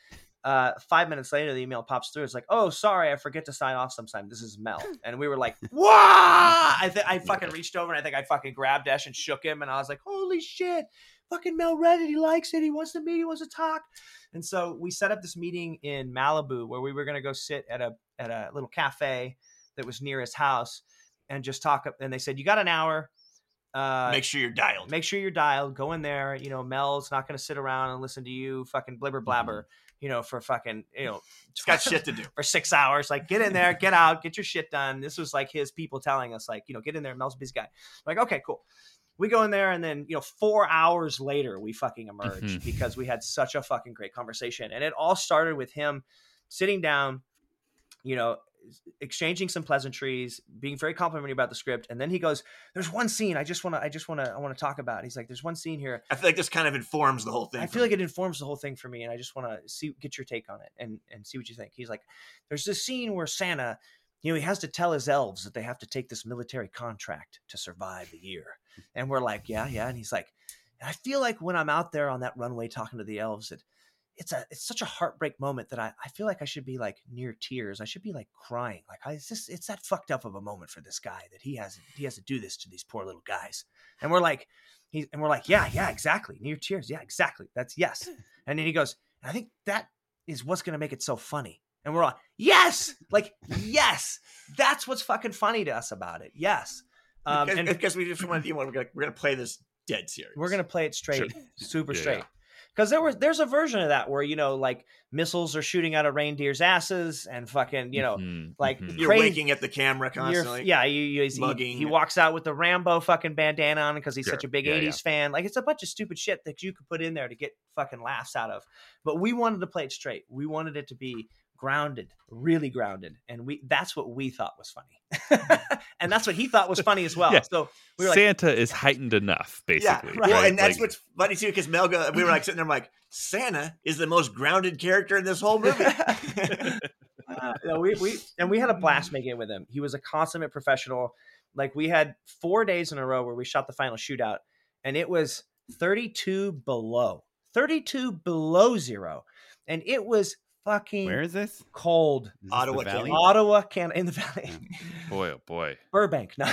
5 minutes later, the email pops through. It's like, oh, sorry, I forget to sign off sometime. This is Mel. And we were like, whoa! I fucking reached over, and I think I fucking grabbed Ash and shook him. And I was like, holy shit, fucking Mel read it. He likes it. He wants to meet. He wants to talk. And so we set up this meeting in Malibu where we were going to go sit at a little cafe that was near his house and just talk. And they said, you got an hour. Make sure you're dialed. Go in there. Mel's not going to sit around and listen to you fucking blibber blabber. For fucking, it's got shit to do for 6 hours. Like, get in there, get out, get your shit done. This was like his people telling us, like, get in there. Mel's a busy guy. I'm like, okay, cool. We go in there, and then, 4 hours later, we fucking emerged because we had such a fucking great conversation. And it all started with him sitting down, exchanging some pleasantries, being very complimentary about the script. And then he goes, there's one scene I want to talk about. He's like, there's one scene here. I feel like this kind of informs the whole thing. I feel like it informs the whole thing for me. And I just want to get your take on it and see what you think. He's like, there's this scene where Santa, he has to tell his elves that they have to take this military contract to survive the year. And we're like, yeah, yeah. And he's like, I feel like when I'm out there on that runway talking to the elves that it's such a heartbreak moment that I feel like I should be like near tears. I should be like crying. Like it's that fucked up of a moment for this guy that he has to do this to these poor little guys. And we're like, yeah, exactly. Near tears. Yeah, exactly. That's yes. And then he goes, I think that is what's going to make it so funny. And we're all, yes, like, yes, that's what's fucking funny to us about it. Yes. Because we just want to do one. We're going to play this dead serious. We're going to play it straight, sure. Super yeah, straight. Yeah. Because there's a version of that where, like missiles are shooting out of reindeer's asses and fucking, you're winking at the camera constantly. Yeah. He walks out with the Rambo fucking bandana on because he's such a big 80s fan. Like it's a bunch of stupid shit that you could put in there to get fucking laughs out of. But we wanted to play it straight. We wanted it to be grounded, really grounded. And that's what we thought was funny. And that's what he thought was funny as well. Yeah. So we were like, Santa is heightened enough, basically. Yeah, right. Well, and that's like, what's funny too, because we were like sitting there like, Santa is the most grounded character in this whole movie. We had a blast making it with him. He was a consummate professional. Like we had 4 days in a row where we shot the final shootout, and it was 32 below zero. And it was fucking where is this? Cold. Is this Ottawa, Canada, in the valley. Boy, oh boy. Burbank. No.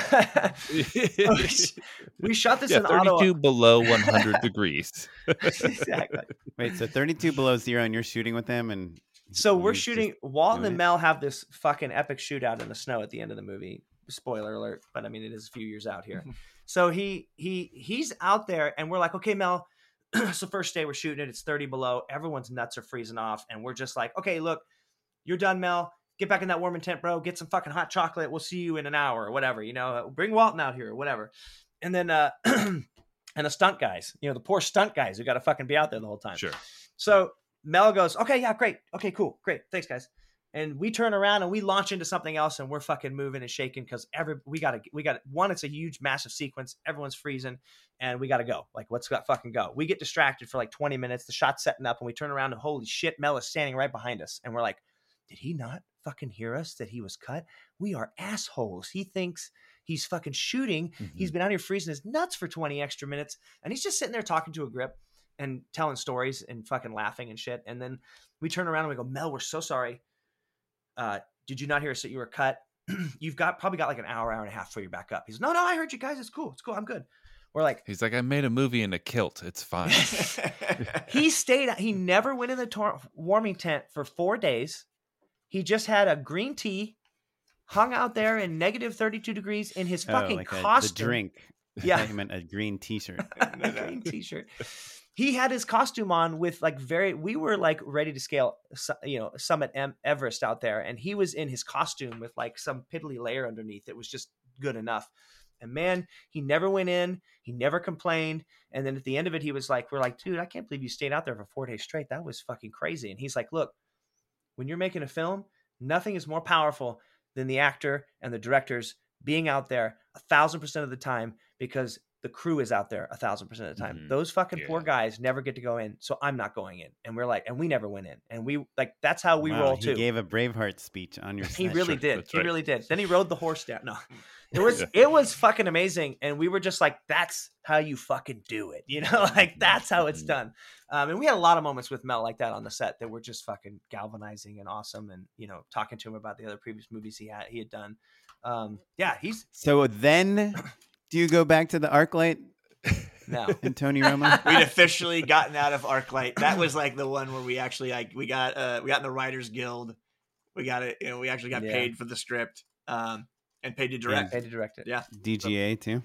We shot this in Ottawa. 32 below 100 degrees. Exactly. Wait, so 32 below zero, and you're shooting with them, and so we're shooting. Walton and Mel have this fucking epic shootout in the snow at the end of the movie. Spoiler alert, but I mean it is a few years out here. So he's out there, and we're like, okay, Mel. So first day we're shooting it. It's 30 below. Everyone's nuts are freezing off. And we're just like, okay, look, you're done, Mel. Get back in that warming tent, bro. Get some fucking hot chocolate. We'll see you in an hour or whatever, bring Walton out here or whatever. And then, and the stunt guys, the poor stunt guys who got to fucking be out there the whole time. Sure. So Mel goes, okay, yeah, great. Okay, cool. Great. Thanks guys. And we turn around and we launch into something else, and we're fucking moving and shaking because we got it's a huge, massive sequence. Everyone's freezing, and we got to go. Like, let's fucking go. We get distracted for like 20 minutes. The shot's setting up, and we turn around and holy shit, Mel is standing right behind us, and we're like, did he not fucking hear us? That he was cut? We are assholes. He thinks He's fucking shooting. Mm-hmm. He's been out here freezing his nuts for 20 extra minutes. And he's just sitting there talking to a grip and telling stories and fucking laughing and shit. And then we turn around and we go, Mel, we're so sorry. Did you not hear us that you were cut? You've got probably got like an hour, hour and a half before you're back up. He's no, I heard you guys. It's cool. It's cool. I'm good. We're like, he's like, I made a movie in a kilt. It's fine. He stayed. He never went in the warming tent for 4 days. He just had a green tea, hung out there in negative 32 degrees in his fucking costume. The drink. Yeah. He meant a green t-shirt. A green t-shirt. He had his costume on with like we were like ready to scale, you know, summit Everest out there. And he was in his costume with like some piddly layer underneath. It was just good enough. And man, he never went in. He never complained. And then at the end of it, he was like, we're like, dude, I can't believe you stayed out there for 4 days straight. That was fucking crazy. And he's like, look, when you're making a film, nothing is more powerful than the actor and the directors being out there 1,000% of the time, because the crew is out there 1,000% of the time. Mm-hmm. Those fucking poor guys never get to go in. So I'm not going in. And we're like, and we never went in. And we like, that's how we roll too. He gave a Braveheart speech on your He really did. That's really did. Then he rode the horse down. No, it was fucking amazing. And we were just like, that's how you fucking do it. You know, like that's how it's done. And we had a lot of moments with Mel like that on the set that were just fucking galvanizing and awesome. And, you know, talking to him about the other previous movies he had done. Do you go back to the ArcLight? No. And Tony Romo? We'd officially gotten out of ArcLight. That was like the one where we actually like we got in the Writers Guild. We got it. You know, we actually got paid for the script and paid to direct. Yeah. Paid to direct it. Yeah. DGA too.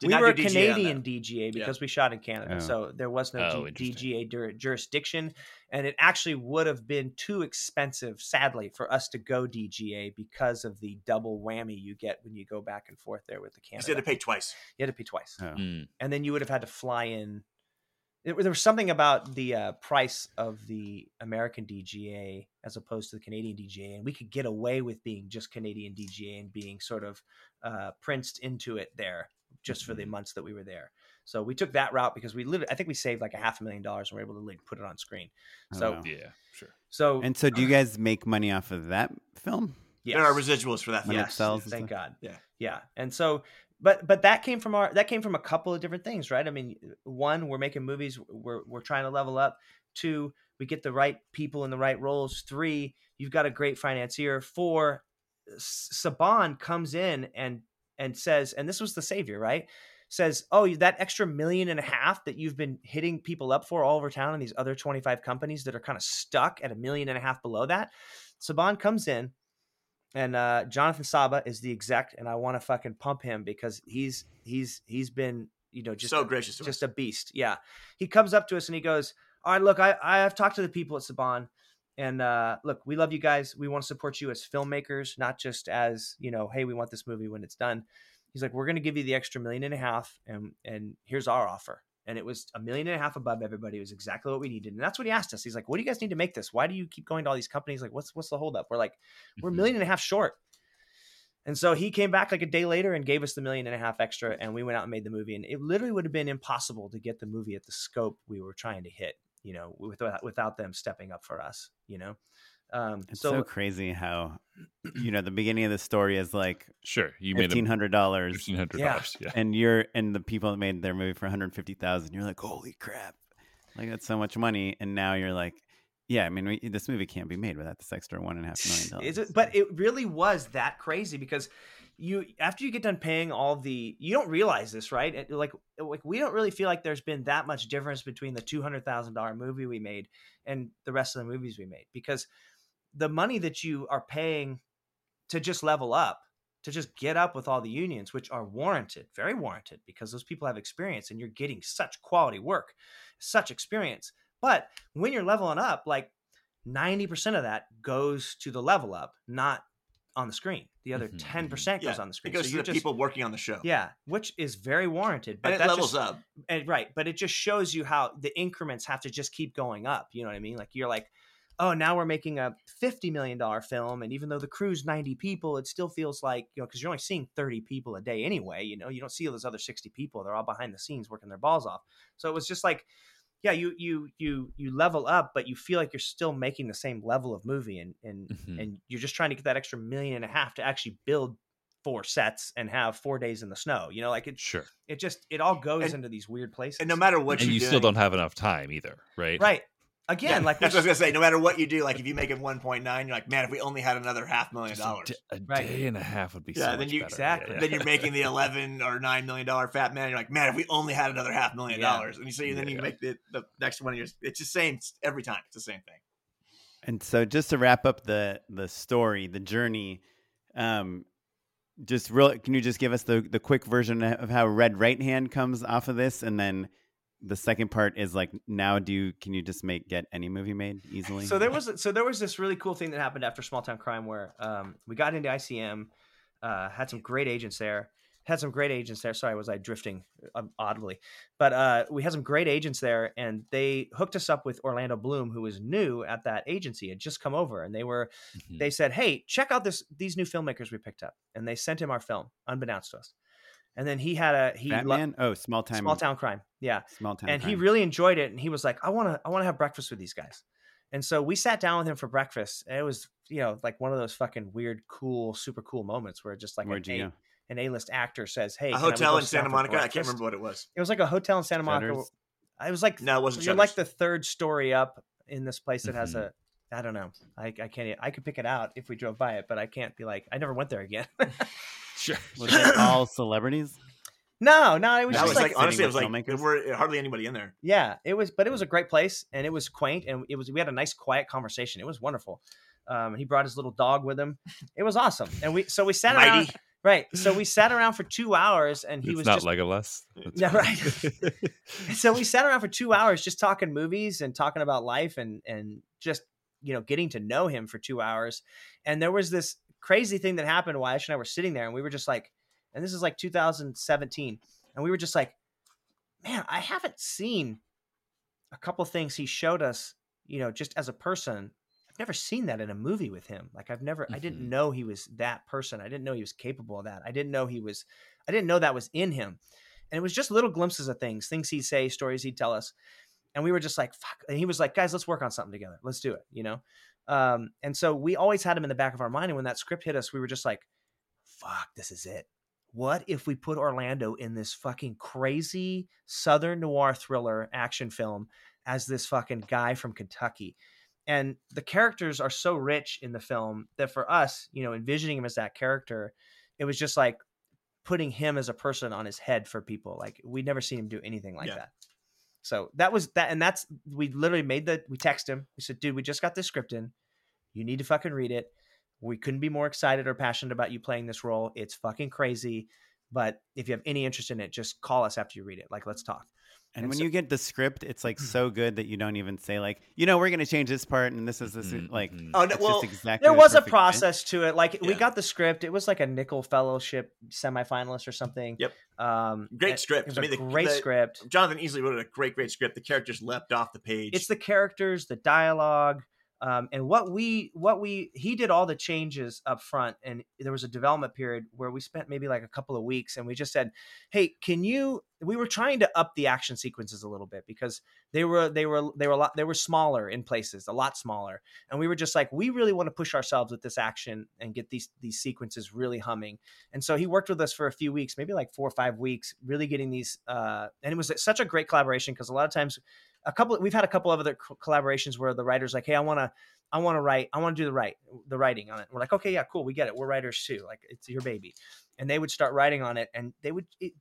We were a Canadian DGA because we shot in Canada, so there was no DGA jurisdiction, and it actually would have been too expensive, sadly, for us to go DGA because of the double whammy you get when you go back and forth there with the Canada. You had to pay twice. And then you would have had to fly in. There was something about the price of the American DGA as opposed to the Canadian DGA, and we could get away with being just Canadian DGA and being sort of princed into it there. Just for the months that we were there. So we took that route because we literally, I think we saved like $500,000 and we were able to like put it on screen. So So do you guys make money off of that film? Yes. There are residuals for that film. Yes. Thank God. Yeah. Yeah. And so, but that came from a couple of different things, right? I mean, one, we're making movies. We're trying to level up. Two, we get the right people in the right roles. Three, you've got a great financier. Four, Saban comes in and says, and this was the savior, right? Says, oh, that extra $1.5 million that you've been hitting people up for all over town and these other 25 companies that are kind of stuck at $1.5 million below that. Saban comes in and Jonathan Saba is the exec, and I want to fucking pump him because he's been, you know, just so gracious, just a beast. Yeah. He comes up to us and he goes, all right, look, I've talked to the people at Saban. And look, we love you guys. We want to support you as filmmakers, not just as, you know, hey, we want this movie when it's done. He's like, we're going to give you the extra $1.5 million, and here's our offer. And it was $1.5 million above everybody. It was exactly what we needed. And that's what he asked us. He's like, what do you guys need to make this? Why do you keep going to all these companies? Like, what's the holdup? We're like, we're $1.5 million short. And so he came back like a day later and gave us the $1.5 million extra. And we went out and made the movie. And it literally would have been impossible to get the movie at the scope we were trying to hit, you know, without them stepping up for us, you know? It's so crazy how, you know, the beginning of the story is like, sure, you made $1,500. Yeah. And and the people that made their movie for $150,000, you're like, holy crap. Like, that's so much money. And now you're like, yeah, I mean, this movie can't be made without this extra $1.5 million. But it really was that crazy because after you get done paying you don't realize this, right? Like we don't really feel like there's been that much difference between the $200,000 movie we made and the rest of the movies we made, because the money that you are paying to just level up, to just get up with all the unions, which are warranted, very warranted, because those people have experience and you're getting such quality work, such experience. But when you're leveling up, like 90% of that goes to the level up, not on the screen. The other 10% goes on the screen. It goes to the people working on the show. Yeah, which is very warranted. But and it levels up. And, right. But it just shows you how the increments have to just keep going up. You know what I mean? Like you're like, oh, now we're making a $50 million film. And even though the crew's 90 people, it still feels like, you know, because you're only seeing 30 people a day anyway. You know, you don't see all those other 60 people. They're all behind the scenes working their balls off. So it was just like, yeah, you level up, but you feel like you're still making the same level of movie, and you're just trying to get that extra $1.5 million to actually build four sets and have 4 days in the snow, you know, like it, sure. It just, it all goes into these weird places. And no matter what you do, still don't have enough time either. Right. Right. Again, yeah, like that's what I was gonna say, no matter what you do, like if you make it 1.9, you're like, man, if we only had another $500,000, a day and a half would be so much better. Exactly. Yeah, yeah. Then you're making the $11 or $9 million Fat Man. You're like, man, if we only had another $500,000, and you make the next one. It's the same every time. It's the same thing. And so, just to wrap up the story, the journey, can you just give us the quick version of how Red Right Hand comes off of this, and then. The second part is like, now can you just get any movie made easily? So there was this really cool thing that happened after Small Town Crime where we got into ICM, had some great agents there. Sorry, was I drifting oddly? But we had some great agents there, and they hooked us up with Orlando Bloom, who was new at that agency, had just come over, and they said, hey, check out these new filmmakers we picked up, and they sent him our film, unbeknownst to us. And then he had Small Town Crime. Yeah. Small Town Crime. He really enjoyed it. And he was like, I want to have breakfast with these guys. And so we sat down with him for breakfast, and it was, like one of those fucking weird, cool, super cool moments where just like an A-list actor says, hey, a hotel in Santa Monica. I can't remember what it was. It was like a hotel in Santa Monica. Shutters? I was like, no, it wasn't. You're like the third story up in this place that has a, I don't know. I can't. I could pick it out if we drove by it, but I can't be like, I never went there again. Sure. Was it all celebrities? No. It was just like honestly, it was like there were hardly anybody in there. Yeah, it was, but it was a great place, and it was quaint, and we had a nice, quiet conversation. It was wonderful. He brought his little dog with him. It was awesome, and we sat around. Right. So we sat around for 2 hours, and he was not just Legolas. Yeah, right. So we sat around for 2 hours, just talking movies and talking about life, and just. Getting to know him for 2 hours. And there was this crazy thing that happened while Ash and I were sitting there, and we were just like, and this is like 2017. And we were just like, man, I haven't seen a couple things he showed us, just as a person. I've never seen that in a movie with him. Like I didn't know he was that person. I didn't know he was capable of that. I didn't know that was in him. And it was just little glimpses of things he'd say, stories he'd tell us. And we were just like, fuck. And he was like, guys, let's work on something together. Let's do it, And so we always had him in the back of our mind. And when that script hit us, we were just like, fuck, this is it. What if we put Orlando in this fucking crazy Southern noir thriller action film as this fucking guy from Kentucky? And the characters are so rich in the film that for us, envisioning him as that character, it was just like putting him as a person on his head for people. Like we'd never seen him do anything like that. So that was that. And we literally we text him. We said, dude, we just got this script in. You need to fucking read it. We couldn't be more excited or passionate about you playing this role. It's fucking crazy. But if you have any interest in it, just call us after you read it. Like, let's talk. And when you get the script, it's like so good that you don't even say like, we're going to change this part. And this is this like, oh, no, well, just exactly there was a process to it. Like we got the script. It was like a Nickel Fellowship semifinalist or something. Yep. Great script. It was a great script. Jonathan Easley wrote a great script. The characters leapt off the page. It's the characters, the dialogue. And he did all the changes up front, and there was a development period where we spent maybe like a couple of weeks, and we just said, hey, we were trying to up the action sequences a little bit because they were smaller in places, a lot smaller. And we were just like, we really want to push ourselves with this action and get these sequences really humming. And so he worked with us for a few weeks, maybe like 4 or 5 weeks, really getting these, and it was such a great collaboration because a lot of times we've had a couple of other collaborations where the writer's like, hey, I want to do the writing on it. We're like, okay, yeah, cool. We get it. We're writers too. Like it's your baby. And they would start writing on it, and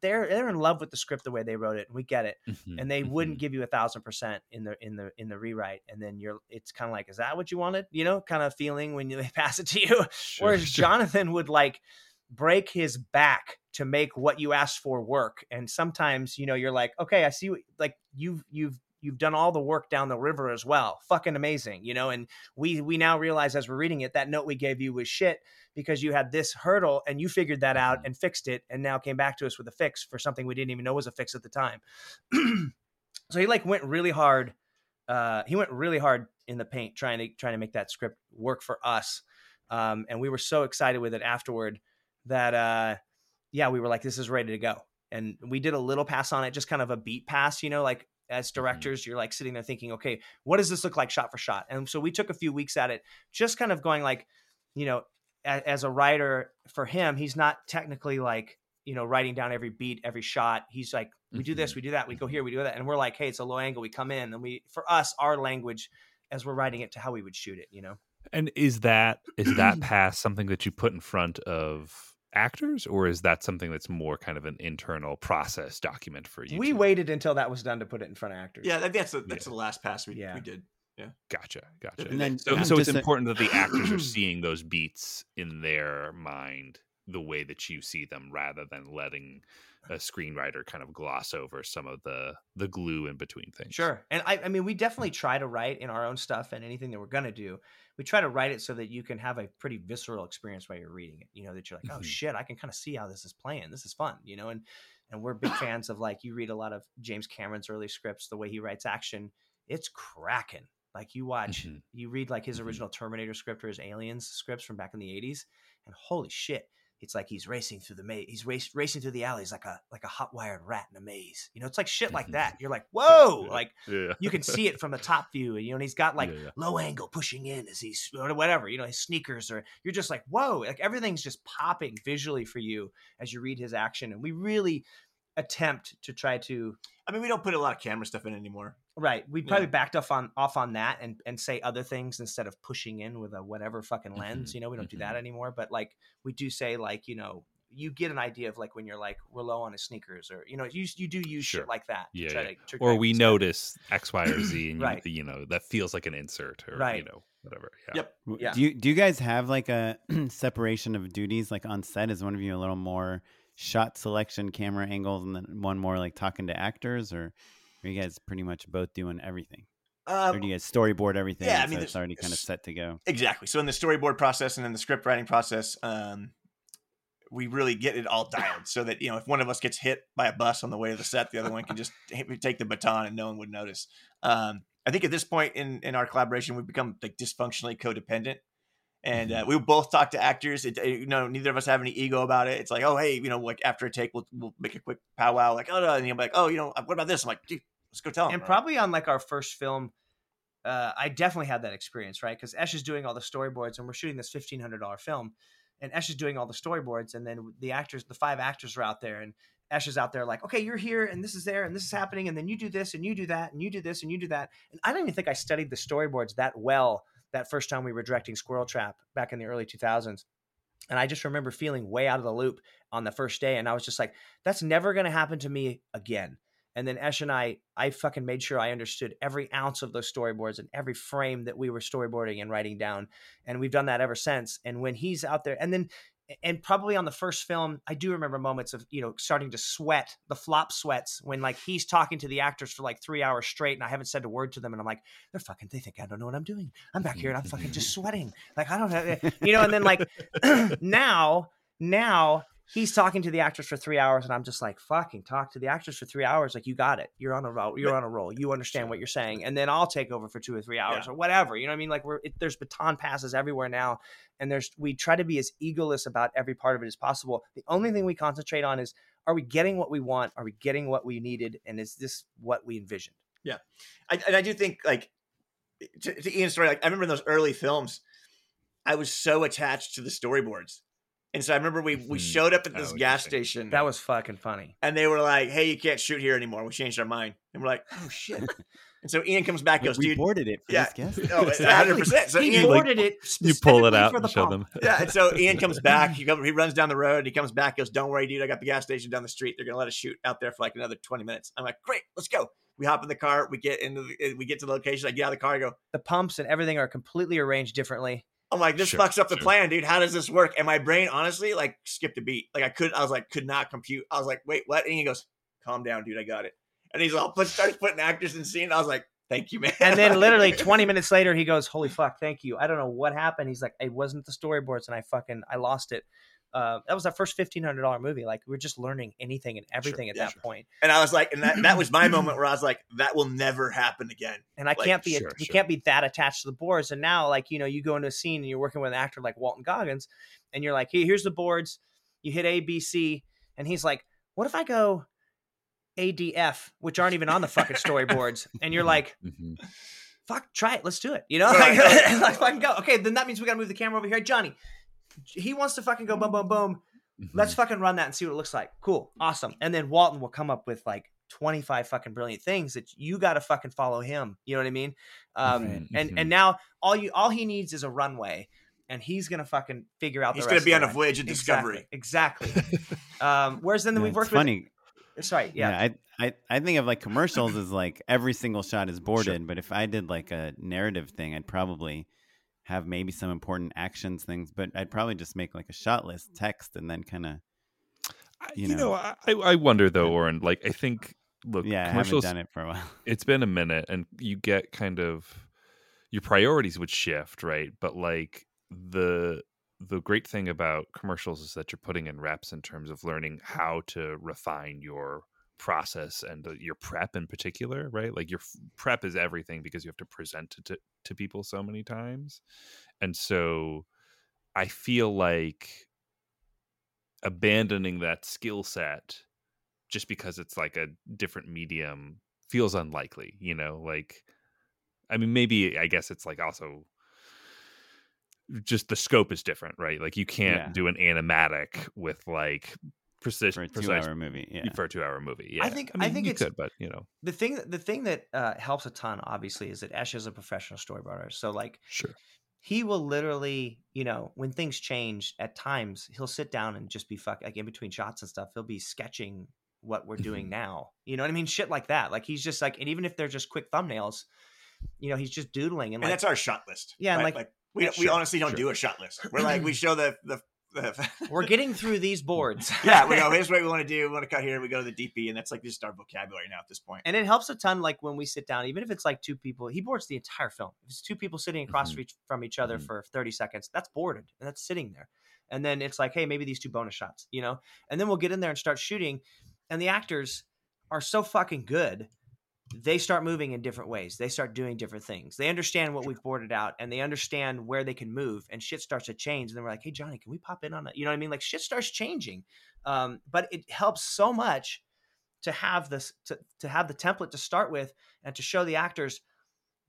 they're in love with the script, the way they wrote it. And we get it. Mm-hmm. And they wouldn't give you 1,000% in the rewrite. And then it's kind of like, is that what you wanted? Kind of feeling when they pass it to you. Sure, whereas Jonathan would like break his back to make what you asked for work. And sometimes, you're like, okay, I see what, like you've done all the work down the river as well. Fucking amazing, and we now realize as we're reading it, that note we gave you was shit because you had this hurdle and you figured that out and fixed it. And now came back to us with a fix for something we didn't even know was a fix at the time. So he like went really hard. He went really hard in the paint, trying to make that script work for us. And we were so excited with it afterward that, we were like, this is ready to go. And we did a little pass on it, just kind of a beat pass, like, as directors, you're like sitting there thinking, okay, what does this look like shot for shot? And so we took a few weeks at it, just kind of going like, as a writer for him, he's not technically like, you know, writing down every beat, every shot. He's like, we do this, we do that, we go here, we do that. And we're like, hey, it's a low angle. We come in and we, for us, our language as we're writing it to how we would shoot it, you know? And is that pass something that you put in front of actors, or is that something that's more kind of an internal process document for you? We waited until that was done to put it in front of actors. Yeah. That's the last pass we did. Yeah. Gotcha. And then, so it's important that the actors are seeing those beats in their mind the way that you see them, rather than letting a screenwriter kind of gloss over some of the glue in between things. Sure. And I mean, we definitely try to write in our own stuff, and anything that we're going to do, we try to write it so that you can have a pretty visceral experience while you're reading it, you know, that you're like, oh shit, I can kind of see how this is playing. This is fun, you know? And we're big fans of, like, you read a lot of James Cameron's early scripts, the way he writes action, it's cracking. Like, you watch, you read like his original Terminator script or his Aliens scripts from back in the 80s, and holy shit, it's like he's racing through the maze. He's racing through the alleys like a hot-wired rat in a maze. You know, it's like shit like that. You're like, whoa! You can see it from the top view. And, you know, and he's got like low angle pushing in as he's whatever. You know, his sneakers are. You're just like, whoa! Like, everything's just popping visually for you as you read his action. And we really attempt to try to. I mean, we don't put a lot of camera stuff in anymore. Right. We probably backed off on that and say other things instead of pushing in with a whatever fucking lens. You know, we don't do that anymore. But like, we do say, like, you know, you get an idea of like when you're like, we're low on his sneakers, or, you know, you do use shit like that. Or we notice X, Y, or Z, and you know, that feels like an insert, or you know, whatever. Yeah. Yep. Yeah. Do you guys have like a separation of duties, like on set? Is one of you a little more shot selection, camera angles, and then one more like talking to actors, or? Are you guys pretty much both doing everything? Or do you guys storyboard everything? Yeah, I mean, so it's already kind of set to go. Exactly. So in the storyboard process and in the script writing process, we really get it all dialed so that, you know, if one of us gets hit by a bus on the way to the set, the other one can just take the baton and no one would notice. I think at this point in our collaboration, we've become like dysfunctionally codependent. And we both talk to actors. You know, neither of us have any ego about it. It's like, oh, hey, you know, like after a take, we'll make a quick powwow. Like, oh, no. And you're like, oh, you know, what about this? I'm like, dude. Let's go tell him. And probably on like our first film, I definitely had that experience, right? Because Esh is doing all the storyboards, and we're shooting this $1,500 film, and Esh is doing all the storyboards, and then the five actors are out there, and Esh is out there like, okay, you're here, and this is there, and this is happening, and then you do this, and you do that, and you do this, and you do that. And I don't even think I studied the storyboards that well that first time we were directing Squirrel Trap back in the early 2000s. And I just remember feeling way out of the loop on the first day, and I was just like, that's never going to happen to me again. And then Esh and I fucking made sure I understood every ounce of those storyboards and every frame that we were storyboarding and writing down. And we've done that ever since. And when he's out there, and probably on the first film, I do remember moments of, you know, starting to sweat, the flop sweats, when like he's talking to the actors for like 3 hours straight and I haven't said a word to them. And I'm like, they think I don't know what I'm doing. I'm back here and I'm fucking just sweating. Like, I don't have, you know, and then like now. He's talking to the actors for 3 hours, and I'm just like, fucking talk to the actors for 3 hours. Like, you got it. You're on a roll. You understand what you're saying. And then I'll take over for 2 or 3 hours or whatever. You know what I mean? Like, there's baton passes everywhere now. And we try to be as egoless about every part of it as possible. The only thing we concentrate on is, are we getting what we want? Are we getting what we needed? And is this what we envisioned? Yeah. I do think, like, to Ian's story, like, I remember in those early films, I was so attached to the storyboards. And so I remember we showed up at this gas station. That was fucking funny. And they were like, hey, you can't shoot here anymore. We changed our mind. And we're like, oh, shit. And so Ian comes back and goes, dude. We boarded it for this gas station. Oh, 100%. So he boarded it. You pull it out and show them. Yeah. And so Ian comes back. He runs down the road. He comes back, goes, don't worry, dude. I got the gas station down the street. They're going to let us shoot out there for like another 20 minutes. I'm like, great. Let's go. We hop in the car. We get to the location. I get out of the car. I go. The pumps and everything are completely arranged differently. I'm like, this fucks up the plan, dude. How does this work? And my brain, honestly, like, skipped a beat. Like, could not compute. I was like, wait, what? And he goes, calm down, dude. I got it. And he's all starts putting actors in scene. I was like, thank you, man. And then literally 20 minutes later, he goes, holy fuck, thank you. I don't know what happened. He's like, it wasn't the storyboards, and I lost it. That was our first $1,500 movie. Like, we were just learning anything and everything at that point. And I was like, and that was my moment where I was like, that will never happen again. And I can't be that attached to the boards. And now, like, you know, you go into a scene and you're working with an actor like Walton Goggins, and you're like, hey, here's the boards. You hit A, B, C. And he's like, what if I go A, D, F, which aren't even on the fucking storyboards? And you're like, fuck, try it. Let's do it. You know, like, let's fucking go. Okay. Then that means we got to move the camera over here. Johnny. He wants to fucking go boom, boom, boom. Mm-hmm. Let's fucking run that and see what it looks like. Cool. Awesome. And then Walton will come up with like 25 fucking brilliant things that you got to fucking follow him. You know what I mean? Right. And now all he needs is a runway, and he's going to fucking figure out. He's going to be on a voyage of discovery. Exactly. Whereas then we've worked with. Funny. Sorry. Yeah. I think of like commercials as like every single shot is boarded, sure. But if I did like a narrative thing, I'd probably have maybe some important actions things, but I'd probably just make like a shot list text and then kind of, you know, I wonder though, Oren, like, I think, look, I haven't done it for a while. It's been a minute and you get kind of your priorities would shift. Right. But like the great thing about commercials is that you're putting in reps in terms of learning how to refine your process and your prep in particular, right? Like your prep is everything because you have to present it to people so many times. And so I feel like abandoning that skill set just because it's like a different medium feels unlikely, you know? Like, I mean, maybe I guess it's like also just the scope is different, right? Like you can't do an animatic with like precision for a 2-hour movie. Yeah. For a 2-hour movie. Yeah. I think it's good, but you know, the thing that helps a ton obviously is that Ash is a professional storyboarder. So like, sure. He will literally, you know, when things change at times, he'll sit down and just be like in between shots and stuff, he'll be sketching what we're doing now. You know what I mean? Shit like that. Like he's just like, and even if they're just quick thumbnails, you know, he's just doodling and that's our shot list. Yeah. And right? We honestly don't do a shot list. We're like, we show the we're getting through these boards. Yeah, we go, here's what we want to do. We want to cut here. We go to the DP, and that's like just our vocabulary now at this point. And it helps a ton, like when we sit down, even if it's like two people, he boards the entire film. If it's two people sitting across from each other for 30 seconds, that's boarded, and that's sitting there. And then it's like, hey, maybe these two bonus shots, you know? And then we'll get in there and start shooting, and the actors are so fucking good. They start moving in different ways. They start doing different things. They understand what we've boarded out, and they understand where they can move, and shit starts to change. And then we're like, hey, Johnny, can we pop in on that? You know what I mean? Like shit starts changing. But it helps so much to have this, to have the template to start with and to show the actors,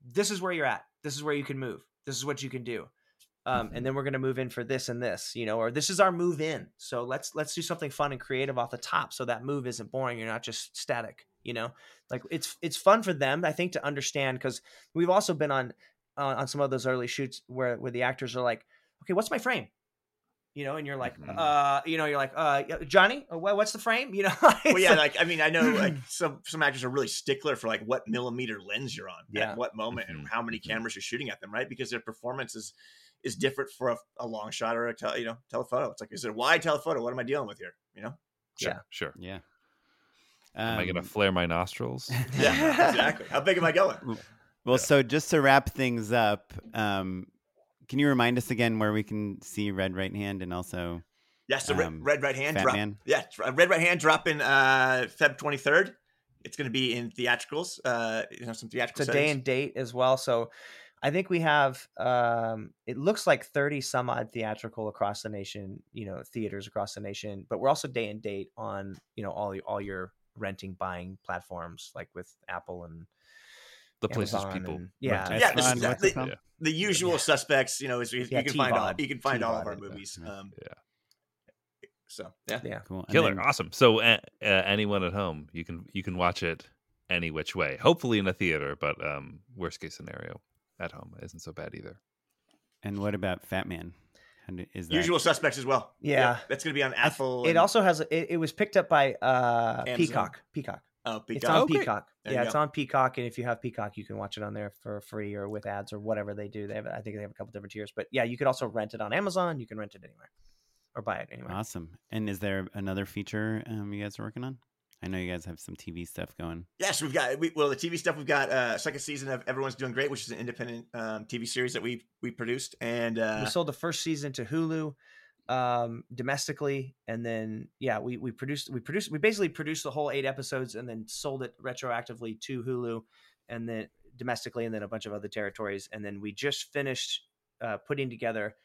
this is where you're at. This is where you can move. This is what you can do. And then we're going to move in for this and this, you know, or this is our move in. So let's do something fun and creative off the top. So that move isn't boring. You're not just static. You know, like it's fun for them, I think, to understand, because we've also been on some of those early shoots where the actors are like, okay, what's my frame? You know, and you're like, Johnny, what's the frame? You know, well, yeah, like, I mean, I know like some actors are really stickler for like what millimeter lens you're on at what moment and how many cameras you're shooting at them, right? Because their performance is different for a long shot or a telephoto. It's like, is it a wide telephoto? What am I dealing with here? You know? Sure. Yeah. Am I going to flare my nostrils? Yeah, exactly. How big am I going? Well, so just to wrap things up, can you remind us again where we can see Red Right Hand and also... Yes, yeah, so Red Right Hand drop. Man. Yeah, Red Right Hand drop in Feb 23rd. It's going to be in theatricals, some theatrical It's a settings. Day and date as well. So I think we have, it looks like 30 some odd theatrical across the nation, you know, theaters across the nation. But we're also day and date on, you know, all your... renting, buying platforms like with Apple and the Amazon places people. And, the usual suspects. You know, you can find all. You can find all of our movies. Cool. Killer, awesome. So anyone at home, you can watch it any which way. Hopefully in a theater, but worst case scenario, at home isn't so bad either. And what about Fat Man? And is that... Usual Suspects as well. Yeah. That's going to be on Apple. It also has, it was picked up by Peacock. Oh, Peacock. It's on Peacock. Yeah, it's on Peacock. And if you have Peacock, you can watch it on there for free or with ads or whatever they do. I think they have a couple different tiers. But yeah, you could also rent it on Amazon. You can rent it anywhere or buy it anywhere. Awesome. And is there another feature you guys are working on? I know you guys have some TV stuff going. Yes, the TV stuff, we've got second season of Everyone's Doing Great, which is an independent TV series that we produced. And we sold the first season to Hulu domestically. And then, we basically produced the whole 8 episodes and then sold it retroactively to Hulu and then domestically and then a bunch of other territories. And then we just finished putting together,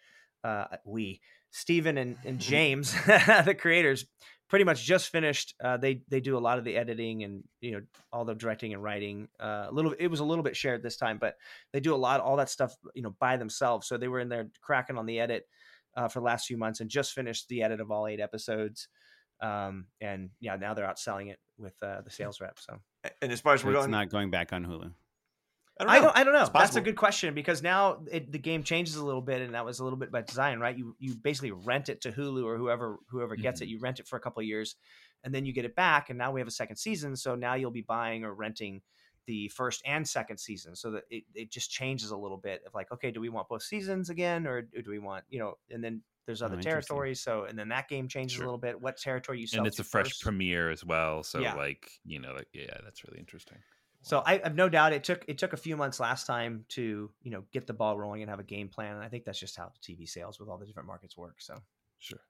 Steven and James, the creators, pretty much just finished. They do a lot of the editing and, you know, all the directing and writing. It was a little bit shared this time, but they do all that stuff, you know, by themselves. So they were in there cracking on the edit. for the last few months, and just finished the edit of all 8 episodes. And yeah, now they're out selling it with the sales rep. So, and as far as we're going, it's not going back on Hulu. I don't know. That's a good question, because now the game changes a little bit, and that was a little bit by design, right? You basically rent it to Hulu or whoever gets it. You rent it for a couple of years, and then you get it back. And now we have a second season, so now you'll be buying or renting the first and second season, so that it just changes a little bit of like, okay, do we want both seasons again, or do we want, and then there's other territories. So, and then that game changes a little bit, what territory you sell. And it's a fresh premiere as well. So that's really interesting. So I have no doubt it took a few months last time to, get the ball rolling and have a game plan. And I think that's just how TV sales with all the different markets work. So sure.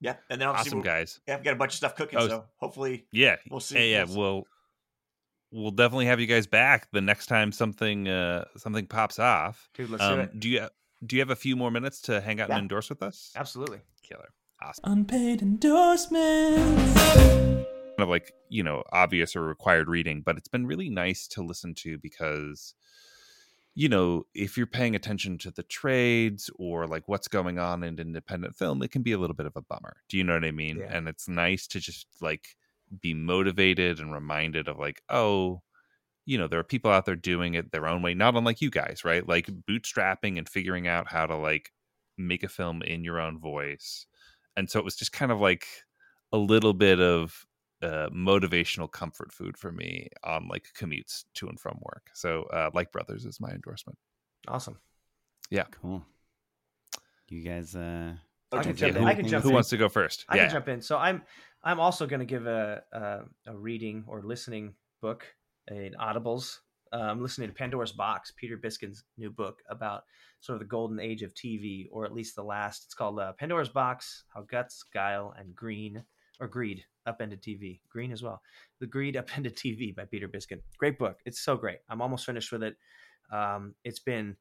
Yeah. And then obviously awesome, guys. Yeah, I've got a bunch of stuff cooking. So hopefully we'll see. We'll definitely have you guys back the next time something pops off. Dude, let's do it. Do you have a few more minutes to hang out and endorse with us? Absolutely. Killer. Awesome. Unpaid endorsements. Of obvious or required reading, but it's been really nice to listen to, because if you're paying attention to the trades or like what's going on in independent film, it can be a little bit of a bummer. Do you know what I mean? Yeah. And it's nice to just be motivated and reminded of there are people out there doing it their own way, not unlike you guys, right? Bootstrapping and figuring out how to make a film in your own voice. And so it was just kind of a little bit of motivational comfort food for me on commutes to and from work. So Brothers is my endorsement. Awesome. Yeah. Cool. You guys I can jump in. Who wants to go first? I can jump in. So I'm also going to give a reading or listening book in Audibles. I'm listening to Pandora's Box, Peter Biskind's new book about sort of the golden age of TV, or at least the last. It's called Pandora's Box: How Guts, Guile, and Greed upended TV. Green as well. The Greed Upended TV by Peter Biskind. Great book. It's so great. I'm almost finished with it. It's been,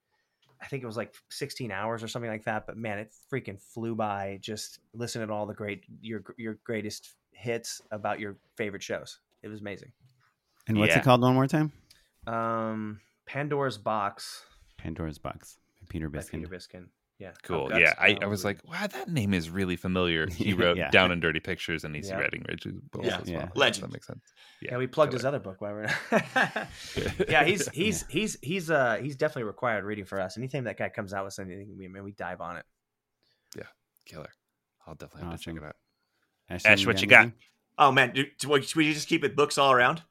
I think it was 16 hours or something like that, but man, it freaking flew by. Just listening to all the your greatest hits about your favorite shows. It was amazing. And what's it called one more time? Pandora's Box. Pandora's Box. Peter Biskind. Yeah. Cool. Guts, yeah. I was like, wow, that name is really familiar. He wrote Down and Dirty Pictures and Easy Reading Ridges. Yeah. As well. Legend. That makes sense. Yeah. We plugged his other book. Yeah. He's definitely required reading for us. Anything that guy comes out with something, we dive on it. Yeah. Killer. I'll definitely have to check it out. Ash, what you got? Oh man. Should we just keep it books all around?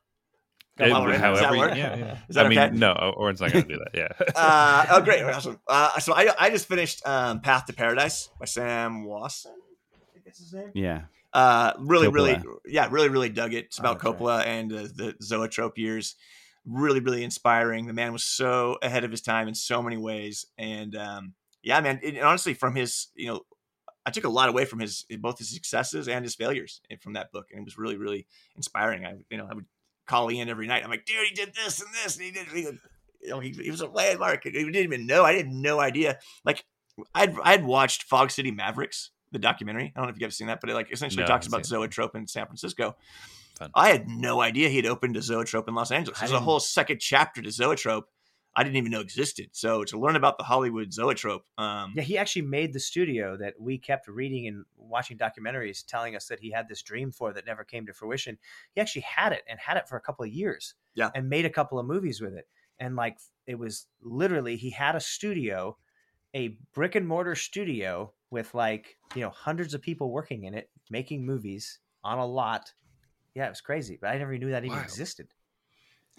Does that work? Yeah. Is that okay? No, Oren's not going to do that. Yeah. Oh, great. Awesome. So I just finished Path to Paradise by Sam Wasson, I think that's his name. Yeah. Really, Coppola. really dug it. It's about Coppola and the Zoetrope years. Really, really inspiring. The man was so ahead of his time in so many ways. And honestly, from his, I took a lot away from his, both his successes and his failures from that book. And it was really, really inspiring. I would call in every night. I'm like, dude, he did this and this, and he did. He was a landmark. He didn't even know. I had no idea. I'd watched Fog City Mavericks, the documentary. I don't know if you've ever seen that, but it essentially talks about Zoetrope in San Francisco. Fun. I had no idea he'd opened a Zoetrope in Los Angeles. There's a whole second chapter to Zoetrope I didn't even know existed. So to learn about the Hollywood Zoetrope, he actually made the studio that we kept reading and watching documentaries telling us that he had this dream for that never came to fruition. He actually had it for a couple of years, and made a couple of movies with it. And it was literally, he had a studio, a brick and mortar studio with hundreds of people working in it, making movies on a lot. Yeah, it was crazy, but I never knew that even existed.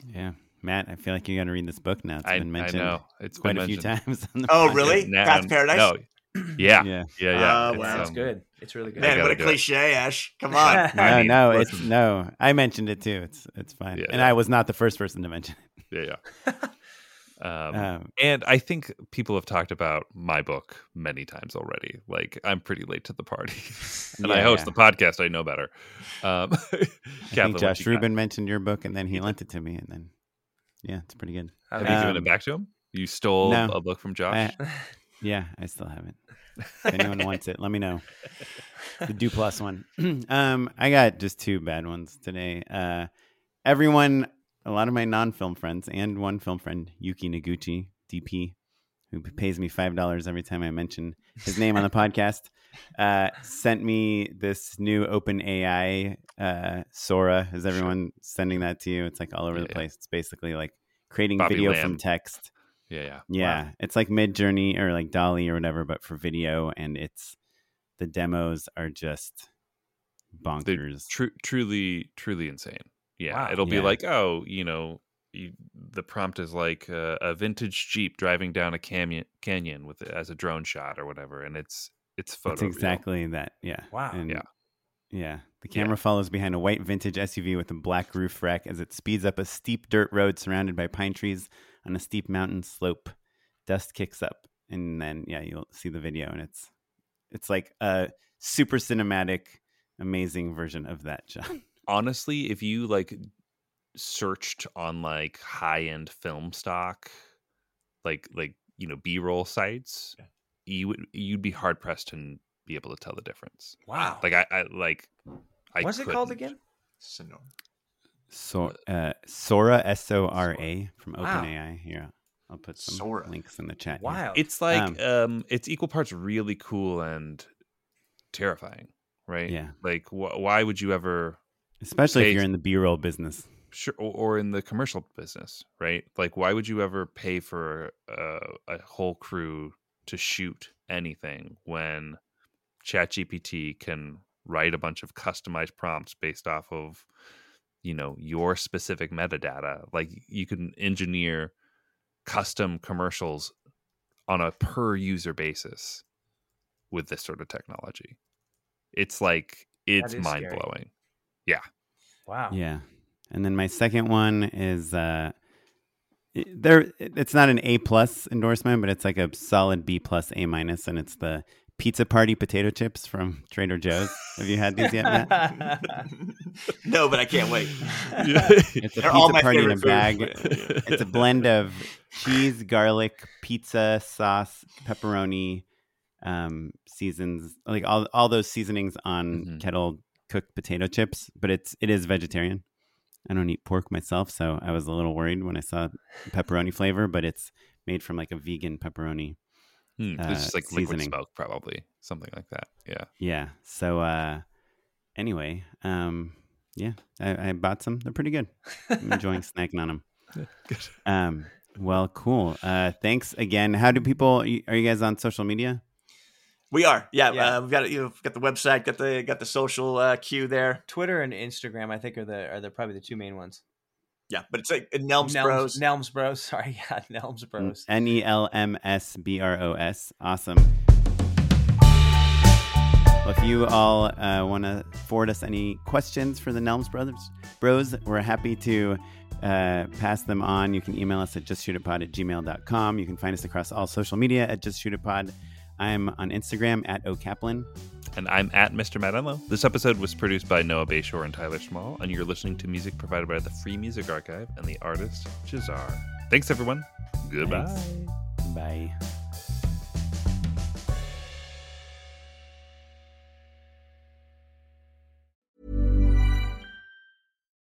Yeah. Matt, I feel like you got to read this book now. It's been mentioned. I know. It's been mentioned quite a few times. On the podcast. Really? Path to Paradise? No. Yeah. Wow. It's good. It's really good. Man, what a cliche, Ash. Come on. No. I mentioned it too. It's fine. Yeah, I was not the first person to mention it. And I think people have talked about my book many times already. I'm pretty late to the party, and I host the podcast. I know better. I think Josh Rubin mentioned your book, and then he lent it to me, and then it's pretty good. Have you given it back to him? You stole a book from Josh? I still haven't. If anyone wants it, let me know. The Duplass one. I got just 2 bad ones today. A lot of my non-film friends and one film friend, Yuki Noguchi, DP, who pays me $5 every time I mention his name on the podcast, sent me this new OpenAI Sora. Is everyone sending that to you? It's like all over the place. It's basically like creating video from text. Yeah. Wow. It's like Midjourney or like DALL-E or whatever, but for video. And it's the demos are just bonkers. Truly insane. Yeah. Wow. It'll be like, oh, you know, the prompt is like a vintage Jeep driving down a canyon with as a drone shot or whatever, and it's photo. It's exactly that. Yeah. Wow. And yeah. The camera follows behind a white vintage SUV with a black roof rack as it speeds up a steep dirt road surrounded by pine trees on a steep mountain slope. Dust kicks up, and then you'll see the video, and it's like a super cinematic, amazing version of that shot. Honestly, if you like searched on like high-end film stock, like you know, B-roll sites, you'd be hard pressed to be able to tell the difference. Wow! Like I what's it called again? Sonora. Sora S-O-R-A from OpenAI. Here, I'll put some links in the chat. Wow! It's like it's equal parts really cool and terrifying, right? Yeah. Like why would you ever? Especially if you're in the B-roll business. Sure, or in the commercial business, right? Like, why would you ever pay for a whole crew to shoot anything when ChatGPT can write a bunch of customized prompts based off of, you know, your specific metadata? Like, you can engineer custom commercials on a per-user basis with this sort of technology. It's like, it's mind-blowing. Yeah. Wow. Yeah. And then my second one is it's not an A+ endorsement, but it's like a solid B+, A-, and it's the Pizza Party potato chips from Trader Joe's. Have you had these yet, Matt? No, but I can't wait. It's a pizza party in a bag. It's a blend of cheese, garlic, pizza sauce, pepperoni, seasons, like all those seasonings on kettle cooked potato chips, but it is vegetarian. I don't eat pork myself, so I was a little worried when I saw pepperoni flavor, but it's made from like a vegan pepperoni. It's just like seasoning. Liquid smoke, probably. Something like that. Yeah. Yeah. So anyway, I bought some. They're pretty good. I'm enjoying snacking on them. Good. Well, cool. Thanks again. How do people, are you guys on social media? We are, yeah. We've got the website, got the social queue there. Twitter and Instagram, I think, are probably the two main ones. Yeah, but it's like Nelms Bros. Sorry, yeah, Nelms Bros. NELMS BROS. Awesome. Well, if you all want to forward us any questions for the Nelms Bros, we're happy to pass them on. You can email us at justshootitpod@gmail.com. You can find us across all social media at justshootitpod. I'm on Instagram at @okaplan. And I'm at Mr. Matt Enlow. This episode was produced by Noah Bayshore and Tyler Small, and you're listening to music provided by the Free Music Archive and the artist Jazar. Thanks, everyone. Goodbye. Thanks. Bye.